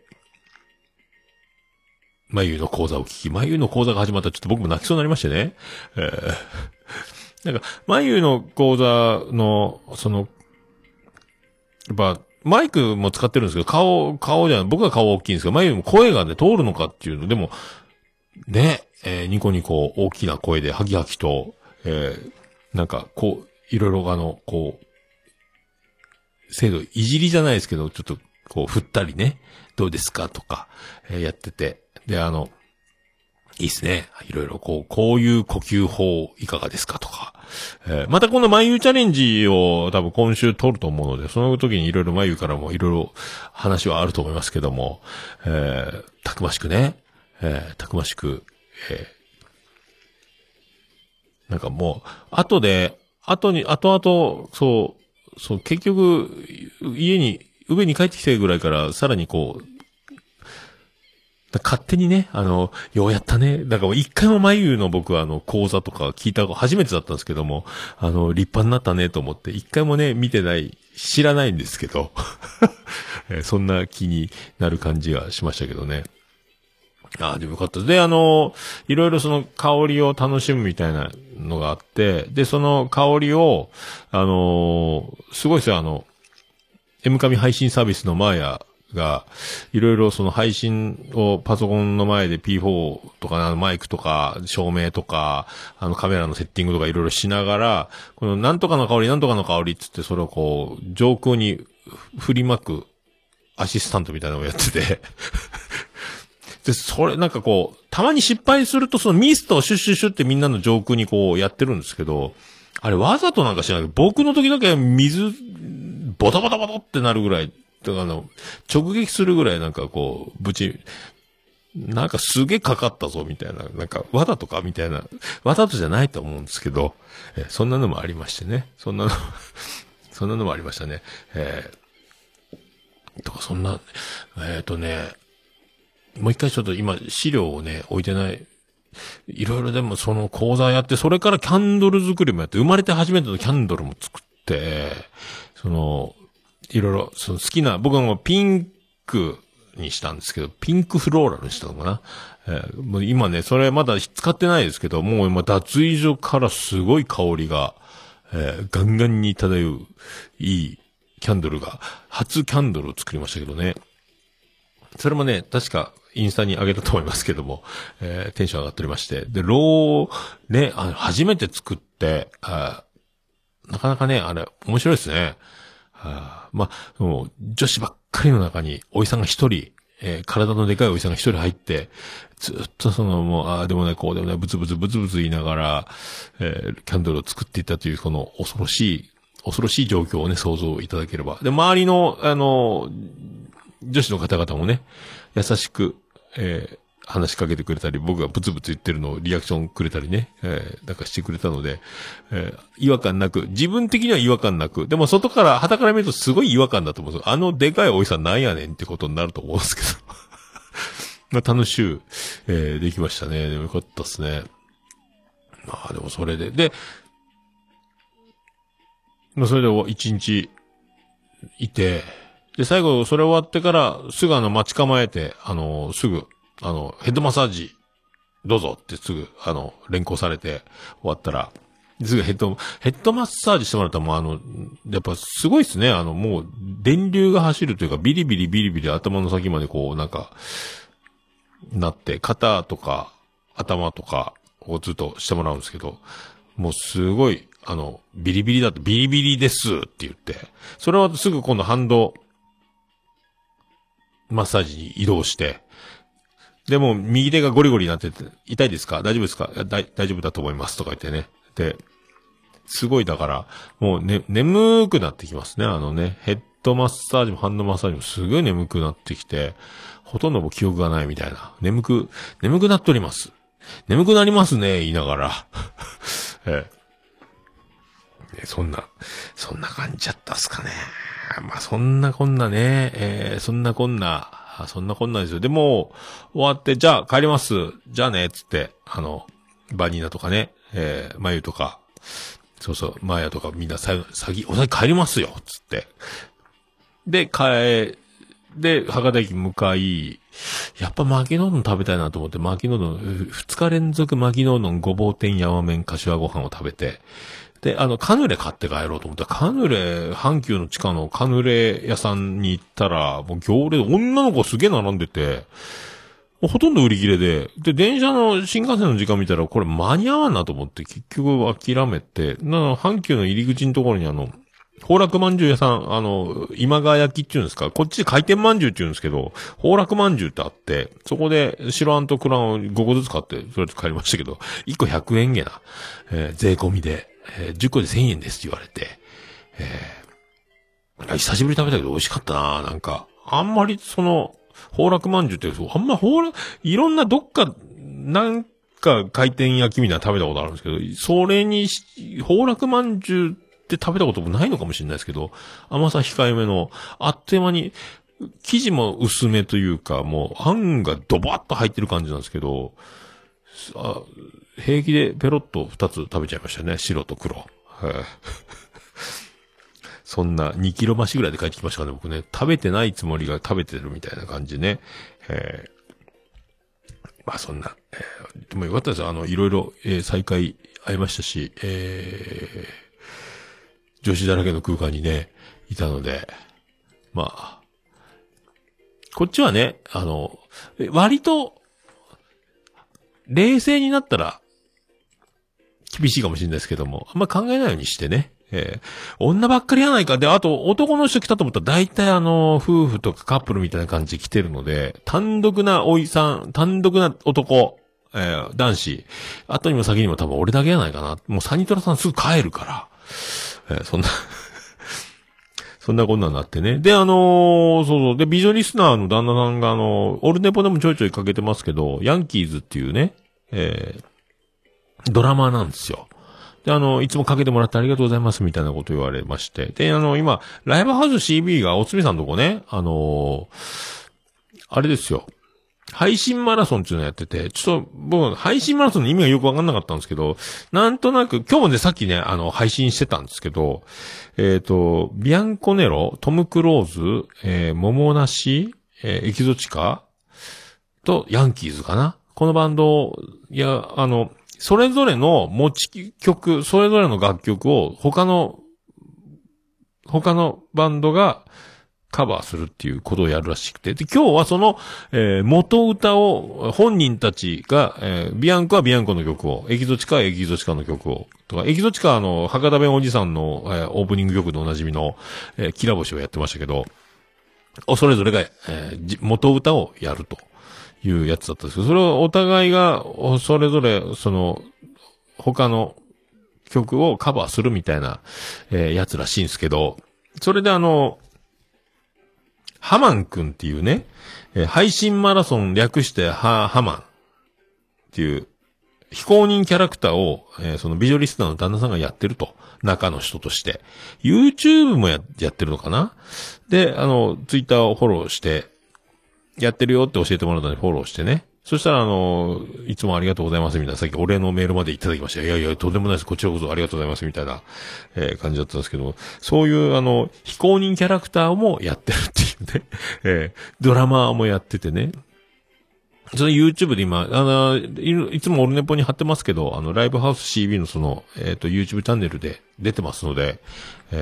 眉の講座を聞き、眉の講座が始まったらちょっと僕も泣きそうになりましてね。なんか、眉の講座の、やっぱ、マイクも使ってるんですけど、顔じゃない、僕は顔大きいんですけど、眉も声がね、通るのかっていうの、でも、ね、ニコニコ大きな声で、ハキハキと、なんか、こう、いろいろ精度、いじりじゃないですけど、ちょっと、振ったりね、どうですかとか、やってて、で、いいっすね。いろいろこういう呼吸法いかがですかとか。またこの眉チャレンジを多分今週撮ると思うので、その時にいろいろ眉からもいろいろ話はあると思いますけども、たくましくね、なんかもう、後々、そう、結局、上に帰ってきてぐらいから、さらに勝手にね、ようやったね。だから一回も眉の僕は講座とか聞いたこと初めてだったんですけども、立派になったねと思って、一回もね、見てない、知らないんですけど、そんな気になる感じがしましたけどね。でもよかった。で、いろいろ香りを楽しむみたいなのがあって、で、その香りを、すごいですよ、M カミ配信サービスのマーヤが、いろいろ配信をパソコンの前で P4 とか、マイクとか、照明とか、カメラのセッティングとかいろいろしながら、このなんとかの香り、なんとかの香りっつって、それを上空に振りまくアシスタントみたいなのをやってて。で、それなんかたまに失敗するとミストをシュッシュッシュってみんなの上空にやってるんですけど、あれわざとなんか知らないけど、僕の時だけ水、ボタボタボタってなるぐらい、直撃するぐらいなんかなんかすげえかかったぞみたいな、なんかわざとかみたいな、わざとじゃないと思うんですけど、そんなのもありましてね、そんなのもありましたね。とかそんな、もう一回ちょっと今資料をね、置いてない、いろいろでも講座やって、それからキャンドル作りもやって、生まれて初めてのキャンドルも作って、って、その、いろいろ、その好きな、僕はもうピンクにしたんですけど、ピンクフローラルにしたのかな。もう今ね、それまだ使ってないですけど、もう今脱衣所からすごい香りが、ガンガンに漂う、いいキャンドルが、初キャンドルを作りましたけどね。それもね、確か、インスタに上げたと思いますけども、テンション上がっておりまして。で、ね、初めて作って、なかなかね、あれ、面白いですね。まあ、もう、女子ばっかりの中に、おじさんが一人、体のでかいおじさんが一人入って、ずっとその、もう、ああでもない、こうでもない、ブツブツブツブツ言いながら、キャンドルを作っていたという、この恐ろしい状況をね、想像いただければ。で、周りの、女子の方々もね、優しく、話しかけてくれたり、僕がブツブツ言ってるのをリアクションくれたりね、なんかしてくれたので、違和感なく、自分的には違和感なく、でも外から、旗から見るとすごい違和感だと思うんですよ。あのでかいおじさんなんやねんってことになると思うんですけど。まあ楽しゅう、できましたね。でもよかったですね。まあでもそれで、まあそれで一日いて、で、最後、それ終わってから、すぐ待ち構えて、すぐ、ヘッドマッサージ、どうぞってすぐ、連行されて、終わったら、すぐヘッドマッサージしてもらったら、もうやっぱすごいっすね。もう、電流が走るというか、ビリビリビリビリ頭の先までこう、なんか、なって、肩とか、頭とか、をずっとしてもらうんですけど、もうすごい、ビリビリだって、ビリビリですって言って、それはすぐ今度ハンド、マッサージに移動して。で、もう右手がゴリゴリになってて、痛いですか？大丈夫ですか？大丈夫だと思います。とか言ってね。で、すごいだから、もうね、眠くなってきますね。ヘッドマッサージもハンドマッサージもすごい眠くなってきて、ほとんどもう記憶がないみたいな。眠くなっております。眠くなりますね、言いながら。そんな感じだったっすかね。まあ、そんなこんなですよ。でも、終わって、じゃあ帰ります。じゃあね、つって、バニーナとかね、マユとか、そうそう、マヤとかみんなお先帰りますよ、つって。で、博多駅向かい、やっぱ巻きのうどん食べたいなと思って、巻きのうどん、2日連続巻きのうどん、ごぼう天、山麺、柏ご飯を食べて、で、カヌレ買って帰ろうと思ったら、阪急の地下のカヌレ屋さんに行ったら、もう行列、女の子すげえ並んでて、もうほとんど売り切れで、で、電車の新幹線の時間見たら、これ間に合わんなと思って、結局諦めて、阪急の入り口のところに宝楽饅頭屋さん、今川焼きっていうんですか、こっち回転饅頭って言うんですけど、宝楽饅頭ってあって、そこで白あんと黒あんを5個ずつ買って、それと帰りましたけど、1個100円げな、税込みで。10個で1000円ですって言われて、久しぶりに食べたけど美味しかったな。なんか、あんまり宝楽饅頭って、あんまいろんなどっか、なんか回転焼きみたいな食べたことあるんですけど、それに、宝楽饅頭って食べたこともないのかもしれないですけど、甘さ控えめの、あっという間に、生地も薄めというか、もう、あんがドバッと入ってる感じなんですけど、平気でペロッと2つ食べちゃいましたね。白と黒。そんな2キロ増しぐらいで帰ってきましたからね、僕ね。食べてないつもりが食べてるみたいな感じね。まあそんな。でもよかったですよ。いろいろ、再会会いましたし、女子だらけの空間にね、いたので、まあ、こっちはね、割と、冷静になったら、厳しいかもしれないですけども、あんま考えないようにしてね、女ばっかりやないか。で、あと、男の人来たと思ったら、大体夫婦とかカップルみたいな感じで来てるので、単独なおいさん、単独な男、男子、後にも先にも多分俺だけやないかな。もうサニトラさんすぐ帰るから、そんなこんなになってね。で、そうそう。で、美女リスナーの旦那さんが、オルネポでもちょいちょいかけてますけど、ヤンキーズっていうね、ドラマなんですよ。で、いつもかけてもらってありがとうございますみたいなこと言われまして。で、今、ライブハウス CB がおつみさんのとこね、あれですよ。配信マラソンっていうのをやってて、ちょっと僕、配信マラソンの意味がよくわかんなかったんですけど、なんとなく、今日もね、さっきね、配信してたんですけど、ビアンコネロ、トム・クローズ、桃梨、エキゾチカとヤンキーズかな。このバンド、いや、それぞれの持ち曲、それぞれの楽曲を他のバンドがカバーするっていうことをやるらしくて。で、今日はその、元歌を本人たちが、ビアンコはビアンコの曲を、エキゾチカはエキゾチカの曲を、とか、エキゾチカは博多弁おじさんの、オープニング曲でおなじみの、きらぼしをやってましたけど、それぞれが、元歌をやるというやつだったんですけど、それをお互いが、それぞれ、他の曲をカバーするみたいな、やつらしいんですけど、それでハマンくんっていうね、配信マラソン略してハマンっていう非公認キャラクターを、その美女リスナーの旦那さんがやってると、中の人として。YouTube もやってるのかな?で、Twitter をフォローして、やってるよって教えてもらったのにフォローしてね。そしたらいつもありがとうございますみたいな、さっきお礼のメールまでいただきました。いやいや、とんでもないです。こちらこそありがとうございますみたいな、感じだったんですけど、そういう非公認キャラクターもやってるっていうね、ドラマーもやっててね。その YouTube で今、いつもオルネポに貼ってますけど、ライブハウス CB のYouTube チャンネルで出てますので、だ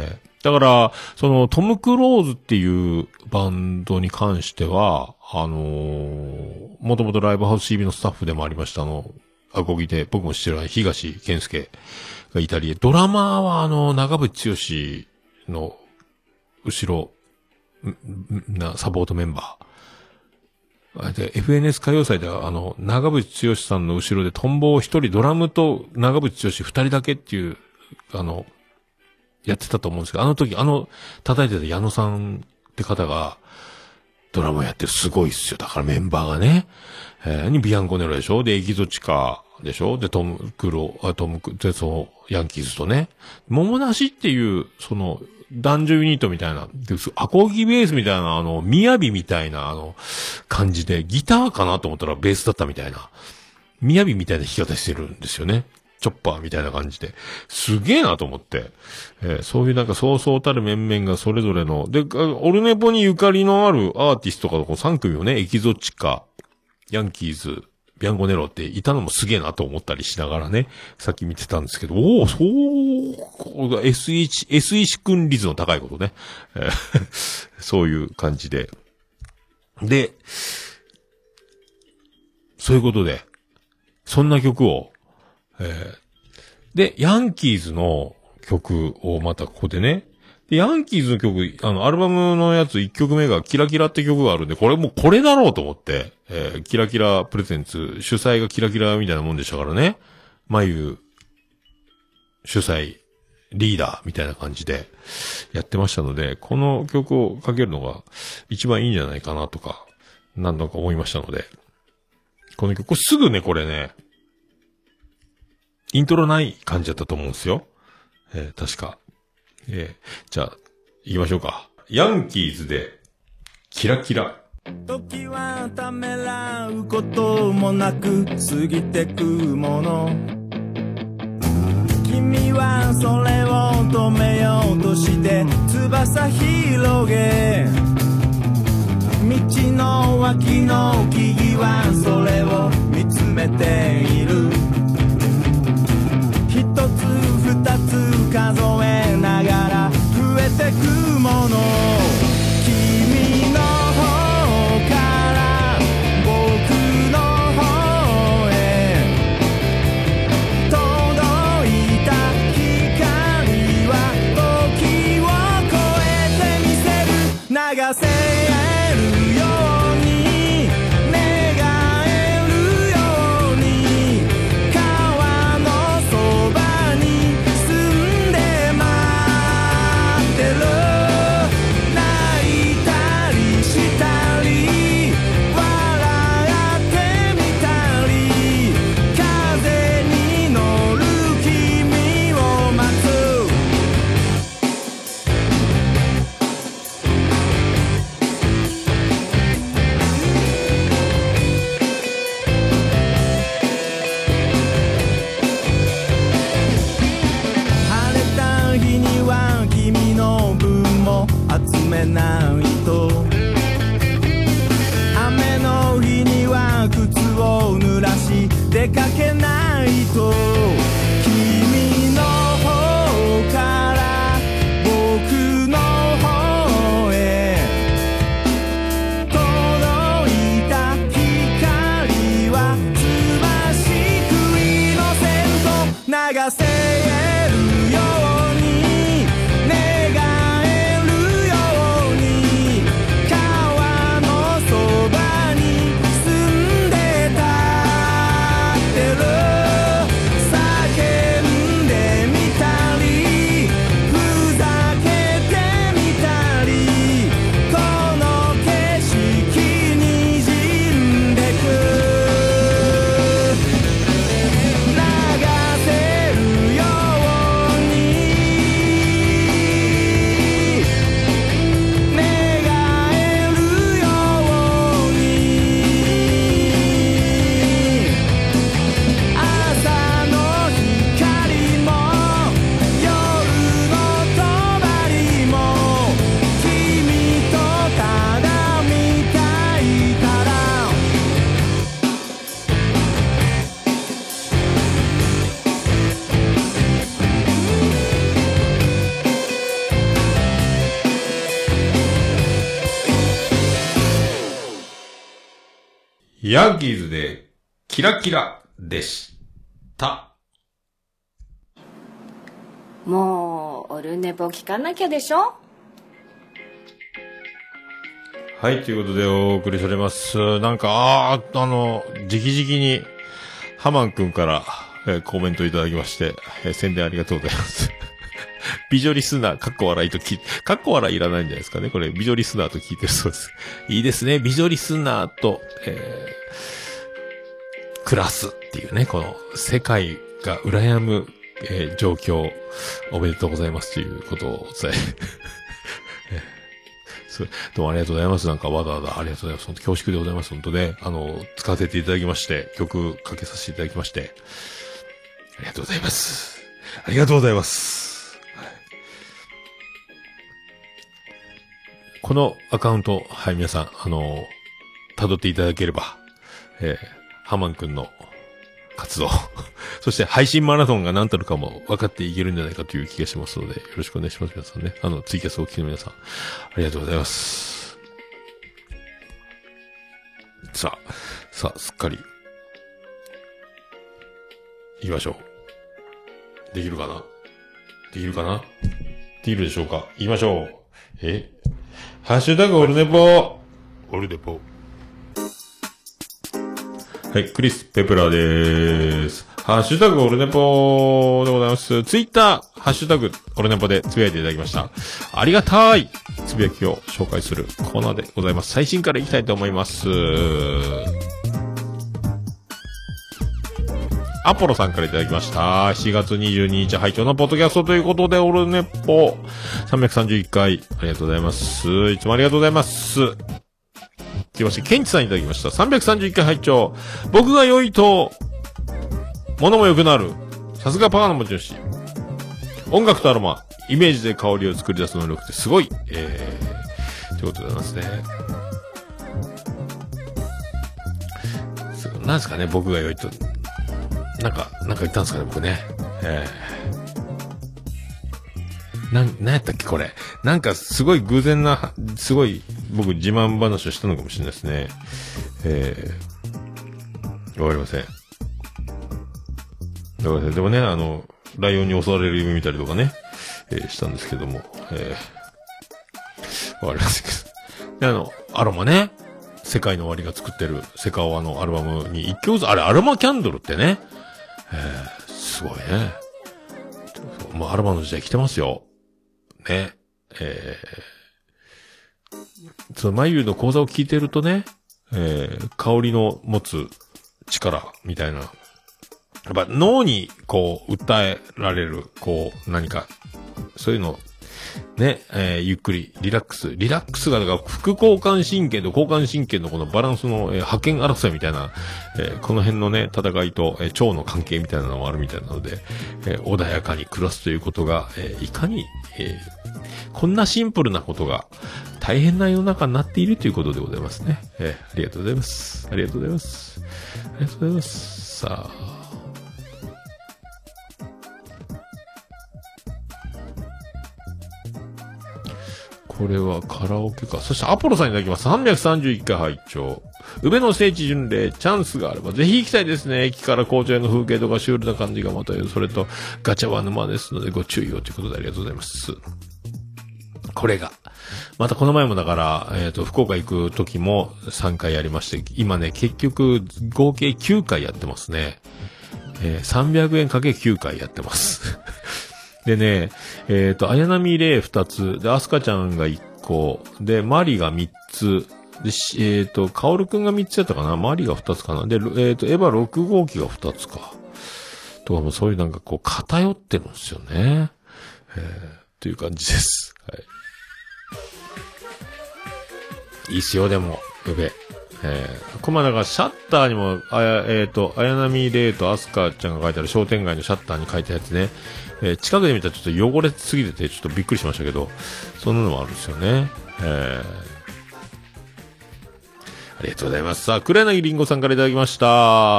から、トム・クローズっていうバンドに関しては、もともとライブハウス CB のスタッフでもありました、アコギで、僕も知ってる東健介がいたり、ドラマーは長渕剛の後ろ、サポートメンバー。FNS 歌謡祭では長渕剛さんの後ろでトンボを一人、ドラムと長渕剛二人だけっていう、やってたと思うんですけど、あの時叩いてた矢野さんって方が、ドラマやってすごいっすよ。だからメンバーがね、にビアンコネロでしょ、で、エキゾチカでしょ、で、トムクロー、ヤンキーズとね、桃梨っていう、男女ユニットみたいな、アコギベースみたいな、雅みたいな、感じで、ギターかなと思ったらベースだったみたいな、雅みたいな弾き方してるんですよね。チョッパーみたいな感じで。すげえなと思って。そういうなんかそうそうたる面々がそれぞれの、で、オルネポにゆかりのあるアーティストがこの3組をね、エキゾチカ、ヤンキーズ、ビアンコネロっていたのもすげえなと思ったりしながらね、さっき見てたんですけど、おお、そう、SEC 君率の高いことね。そういう感じで。で、そういうことで、そんな曲を、で、ヤンキーズの曲をまたここでね、でヤンキーズの曲、アルバムのやつ1曲目がキラキラって曲があるんで、これだろうと思って、キラキラプレゼンツ、主催がキラキラみたいなもんでしたからね、眉主催、リーダーみたいな感じでやってましたので、この曲をかけるのが一番いいんじゃないかなとか、何度か思いましたので、この曲、すぐね、これね、イントロない感じだったと思うんですよ。確か。じゃあ、行きましょうか。ヤンキーズで、キラキラ。時はためらうこともなく過ぎてくもの。君はそれを止めようとして翼広げ。道の脇の木々はそれを見つめている。一つ二つ数えながら増えてくもの。君の方から僕の方へ届いた光は時を超えてみせる。流せ合えるように願える。がせえるように願えるように川のそばに住んで立ってる叫んでみたりふざけてみたりこの景色に滲んでくヤンキーズでキラキラでした。もうオルネポ聞かなきゃでしょ。はい、ということでお送りされます。なんか直々にハマンくんから、コメントいただきまして、宣伝ありがとうございます。美女リスナー、かっこ笑いと聞いて、かっこ笑いいらないんじゃないですかね。これ、美女リスナーと聞いてるそうです。いいですね。美女リスナーと、暮らすっていうね、この世界が羨む、状況、おめでとうございますということをお伝えどうもありがとうございます。なんかわざわざありがとうございます。本当恐縮でございます。本当ね、使わせていただきまして、曲かけさせていただきまして、ありがとうございます。ありがとうございます。このアカウント、はい、皆さん、辿っていただければ、ハマンくんの活動、そして配信マラソンが何たるかも分かっていけるんじゃないかという気がしますので、よろしくお願いします、皆さんね。ツイキャスをお聞きの皆さん、ありがとうございます。さあ、すっかり、行きましょう。できるかなできるでしょうか。行きましょう。ハッシュタグオルネポ。はい、クリス・ペプラーでーす。ハッシュタグオルネポでございます。ツイッター、ハッシュタグオルネポでつぶやいていただきました。ありがたいつぶやきを紹介するコーナーでございます。最新からいきたいと思います。アポロさんからいただきました。7月22日、拝聴のポッドキャストということで、オルネポ331回、ありがとうございます。いつもありがとうございます。きまして、ケンチさんいただきました。331回拝聴。僕が良いと、物も良くなる。さすがパワーの持ち主。音楽とアロマ、イメージで香りを作り出す能力ってすごい。ということでございますね。なんですかね、僕が良いと。なんか言ったんですかね、僕ね。なんやったっけ、これ。なんか、すごい偶然な、すごい、僕、自慢話をしたのかもしれないですね。わかりません。でもね、ライオンに襲われる夢見たりとかね、したんですけども、わかりませんけど。で、アロマね。世界の終わりが作ってる、セカオワのアルバムに一曲ずつ、あれ、アロマキャンドルってね。すごいね。もうアルバムの時代来てますよ。ね。その、まゆゆの講座を聞いてるとね、香りの持つ力、みたいな。やっぱ脳に、こう、訴えられる、こう、何か、そういうの、ね、ゆっくり、リラックスが、だから、副交感神経と交感神経のこのバランスの、覇権争いみたいな、この辺のね、戦いと、腸の関係みたいなのもあるみたいなので、穏やかに暮らすということが、いかに、こんなシンプルなことが、大変な世の中になっているということでございますね。ありがとうございます。ありがとうございます。ありがとうございます。さあ。これはカラオケか。そしてアポロさんいただきます。331回拝聴。宇部の聖地巡礼、チャンスがあればぜひ行きたいですね。駅から校長への風景とかシュールな感じがまたよ、それとガチャは沼ですのでご注意をということでありがとうございます。これがまたこの前もだから、福岡行く時も3回やりまして、今ね、結局合計9回やってますね。300円かけ9回やってます。でね、綾波レイ2つ、で、アスカちゃんが1個、で、マリが3つ、で、カオルくんが3つやったかな、マリが2つかな、で、エヴァ6号機が2つか。とかもそういうなんかこう偏ってるんですよね。という感じです。はい。いいっすよ、でも、うべ。こまだからシャッターにも、綾波レイとアスカちゃんが書いてある商店街のシャッターに書いたやつね。近くで見たらちょっと汚れすぎてて、ちょっとびっくりしましたけど、そんなのもあるんですよね。ありがとうございます。さあ、黒柳りんごさんからいただきました。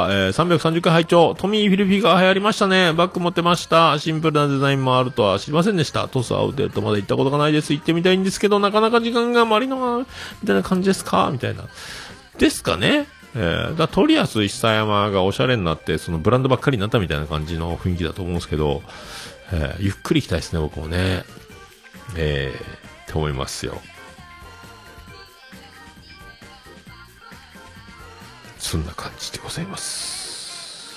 330回拝聴。トミーフィルフィが流行りましたね。バッグ持ってました。シンプルなデザインもあるとは知りませんでした。トスアウトとまだ行ったことがないです。行ってみたいんですけど、なかなか時間が余りのが、みたいな感じですかみたいな。ですかね。だトリアス久山がおしゃれになって、そのブランドばっかりになったみたいな感じの雰囲気だと思うんですけど、ゆっくり行きたいですね、僕もね。って思いますよ。そんな感じでございます。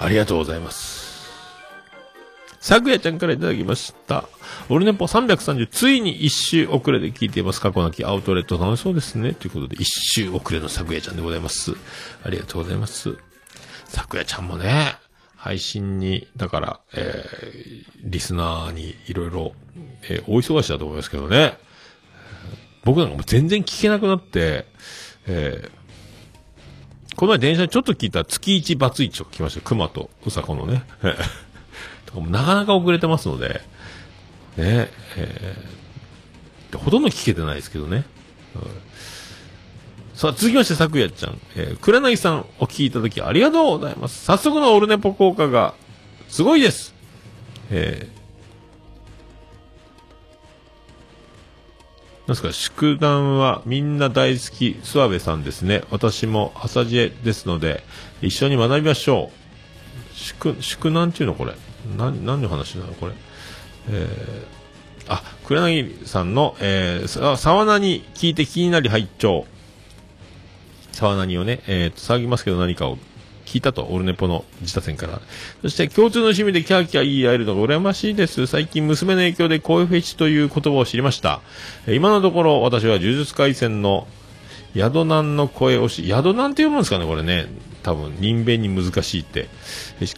ありがとうございます。さくやちゃんからいただきました。オルネポ330、ついに一周遅れで聞いています。過去なきアウトレット楽しそうですね。ということで、一周遅れのさくやちゃんでございます。ありがとうございます。さくやちゃんもね、配信に、だから、リスナーにいろいろ、大忙しだと思いますけどね。僕なんかも全然聞けなくなって、この前電車にちょっと聞いた月一バツイチを聞きました。熊とうさこのね。なかなか遅れてますので、ね、ほとんど聞けてないですけどね。うん、さあ、続きまして、さくやちゃん。黒柳さんお聞きいただきありがとうございます。早速のオルネポ効果がすごいです。なんすか、宿談はみんな大好き、諏訪部さんですね。私も朝知恵ですので、一緒に学びましょう。宿なんていうのこれ。何の話なのこれ。黒柳さんの、沢なに聞いて気になり拝聴。沢なにをね、騒ぎますけど何かを聞いたと、オルネポの自他戦から。そして、共通の趣味でキャーキャー言い合えるのが羨ましいです。最近、娘の影響で声フェチという言葉を知りました。今のところ、私は呪術廻戦の宿南の声推し、宿南って読むんですかね、これね。多分、人弁に難しいって。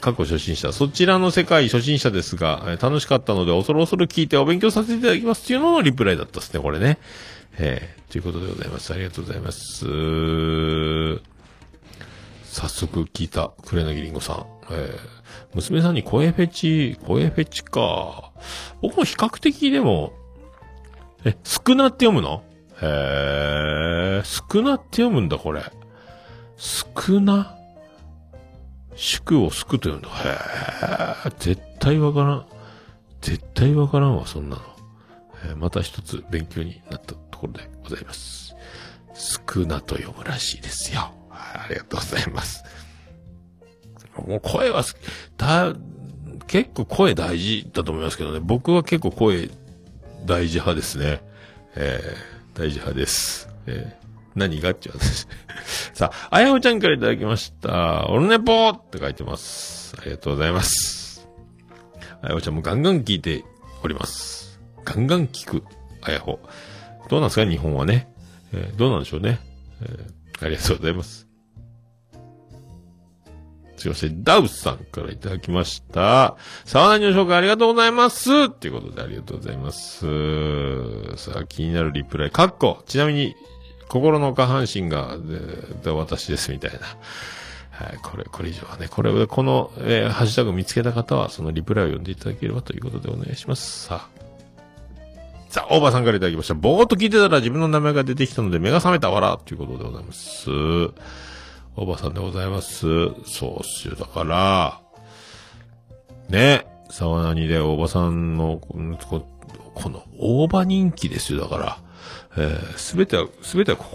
過去初心者。そちらの世界初心者ですが、楽しかったので、恐る恐る聞いてお勉強させていただきますっていうののリプライだったですね、これね。ということでございます。ありがとうございます。早速聞いた、黒柳りんごさん。娘さんに声フェチか。僕も比較的でも、少なって読むの？少なって読むんだ、これ。少な。宿をすくと読むの。絶対わからんわ、そんなの。また一つ勉強になったところでございます。少なと読むらしいですよ。ありがとうございます。もう声は結構声大事だと思いますけどね。僕は結構声大事派ですね。大事派です。何がって私。さあ、あやほちゃんからいただきました。オルネポーって書いてます。ありがとうございます。あやほちゃんもガンガン聞いております。ガンガン聞く、あやほ。どうなんですか日本はね。どうなんでしょうね。ありがとうございます。すいません。ダウスさんからいただきました。沢谷の紹介ありがとうございます。ということでありがとうございます。さあ、気になるリプライ。ちなみに、心の下半身が、私です、みたいな。はい、これ以上はね、この、ハッシュタグ見つけた方は、そのリプライを読んでいただければということでお願いします。さあ。さあ、オーバーさんからいただきました。ぼーっと聞いてたら自分の名前が出てきたので目が覚めたわらということでございます。オーバーさんでございます。そうっすよ。だから、ね、沢谷でオーバーさんの、このオーバー人気ですよ。だから、すべてはこ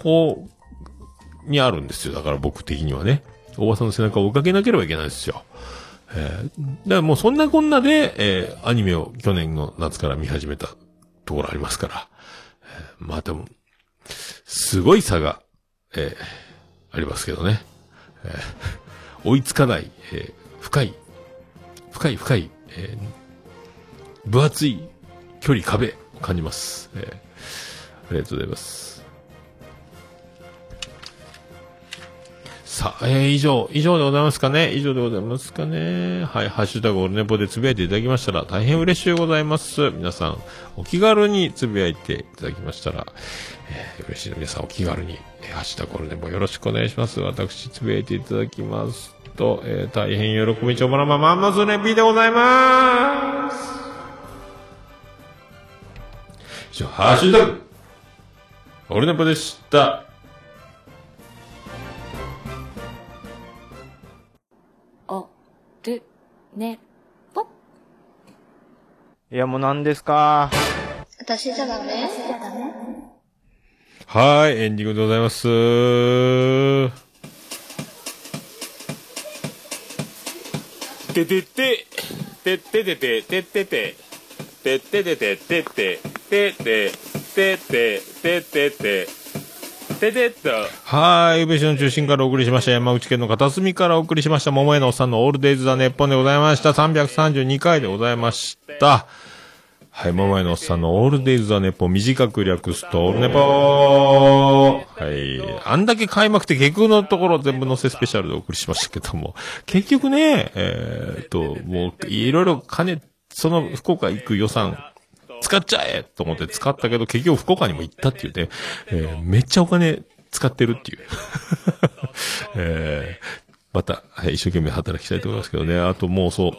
こにあるんですよ。だから僕的にはね、おばさんの背中を追いかけなければいけないんですよ。だからもうそんなこんなで、アニメを去年の夏から見始めたところありますから、まあでもすごい差が、ありますけどね、追いつかない、深い、分厚い距離壁を感じます、ありがとうございます。さあ、以上でございますかね。はい、ハッシュタグオルネポでつぶやいていただきましたら大変嬉しいございます。皆さんお気軽につぶやいていただきましたら、嬉しいの。皆さんお気軽に、ハッシュタグオルネポよろしくお願いします。私つぶやいていただきますと、大変喜びちょばらままんまずレピーでございます。以上、ハッシュタグオルネポでした。ね、ぽっ。いや、もう何ですか。私じゃダメ。はい、エンディングでございます。ててて、てててて、ててて、てててて、ててて、てててて。はい、宇部市の中心からお送りしました。山口県の片隅からお送りしました。桃江のおっさんのオールデイズ・ザ・ネッポンでございました。332回でございました。はい、桃江のおっさんのオールデイズ・ザ・ネッポン、短く略すとオールネポー。はい、あんだけ開幕って結局のところ全部載せスペシャルでお送りしましたけども、結局ね、もういろいろ金、その福岡行く予算、使っちゃえと思って使ったけど、結局福岡にも行ったっていうね、めっちゃお金使ってるっていう、また、はい、一生懸命働きたいと思いますけどね。あともうそ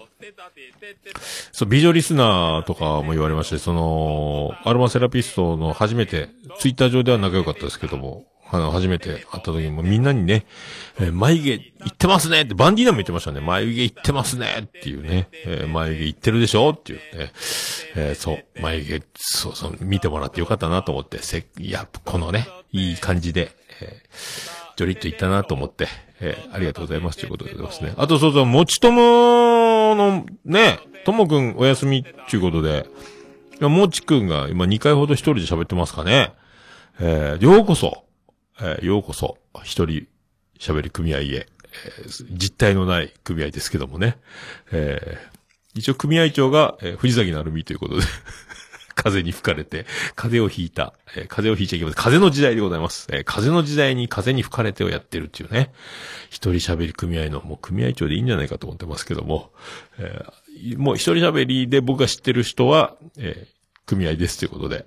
う、美女リスナーとかも言われまして、その、アロマセラピストの初めて、ツイッター上では仲良かったですけども、初めて会った時にもみんなにね、眉毛いってますねって、バンディーナも言ってましたね。眉毛いってますねっていうね、眉毛いってるでしょっていうね、そう、眉毛、そう、見てもらってよかったなと思って、いや、このね、いい感じで、ジョリッといったなと思って、ありがとうございますということでございますね。あと、そう、もちとものね、ともくんお休みっていうことで、もちくんが今2回ほど一人で喋ってますかね。ようこそ、一人喋り組合へ、実体のない組合ですけどもね。一応組合長が、藤崎なるみということで、風に吹かれて、風をひいた、風をひいちゃいけません。風の時代でございます。風の時代に風に吹かれてをやってるっていうね。一人喋り組合の、もう組合長でいいんじゃないかと思ってますけども、もう一人喋りで僕が知ってる人は、組合ですということで、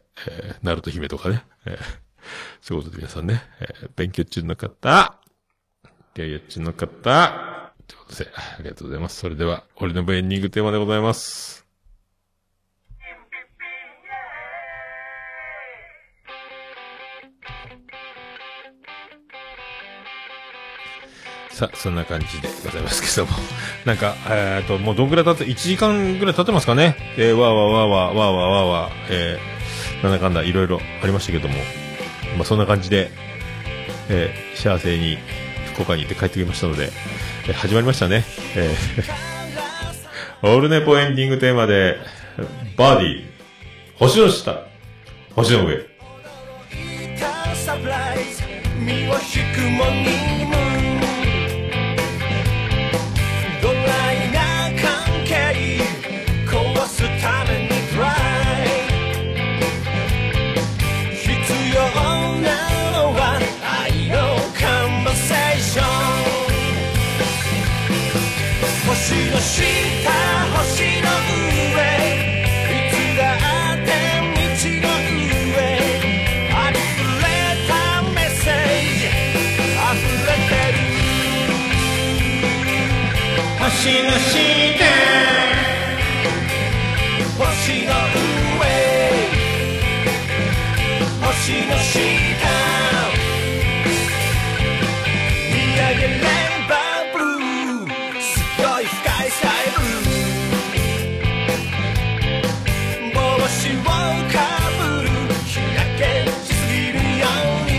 なると姫とかね。そういうことで皆さんね、勉強中の方、療養中の方、ということで、ありがとうございます。それでは、俺のエンディングテーマでございます。さあ、そんな感じでございますけども。なんか、もうどんぐらい経って、1時間ぐらい経ってますかね。なんだかんだいろいろありましたけども。まあ、そんな感じで、幸せに福岡に行って帰ってきましたので、始まりましたね、オールネポエンディングテーマでバーディー、星の下星の上、身を引くもにもドライな関係壊すためにトライ、星の下星の上、いつだって道の上、あふれたメッセージあふれてる、星の下星の上、星の下見上げれ「日焼けしすぎるように」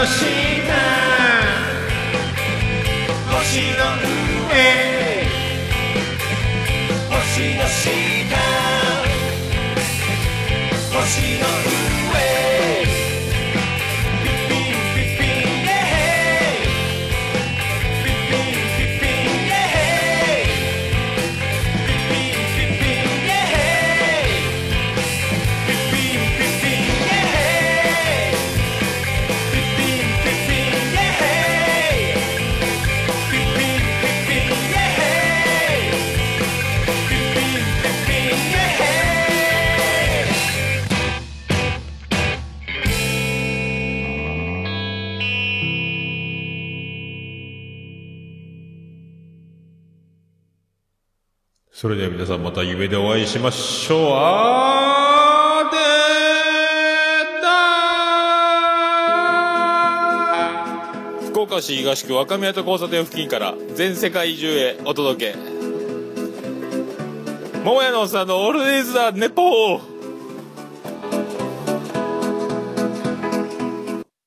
の下、星の上、星の下、星の上。それでは皆さんまた夢でお会いしましょう。あーでーだー。福岡市東区若宮と交差点付近から全世界中へお届け。桃屋のおっさんのオールディーズ・ザ・ネポー。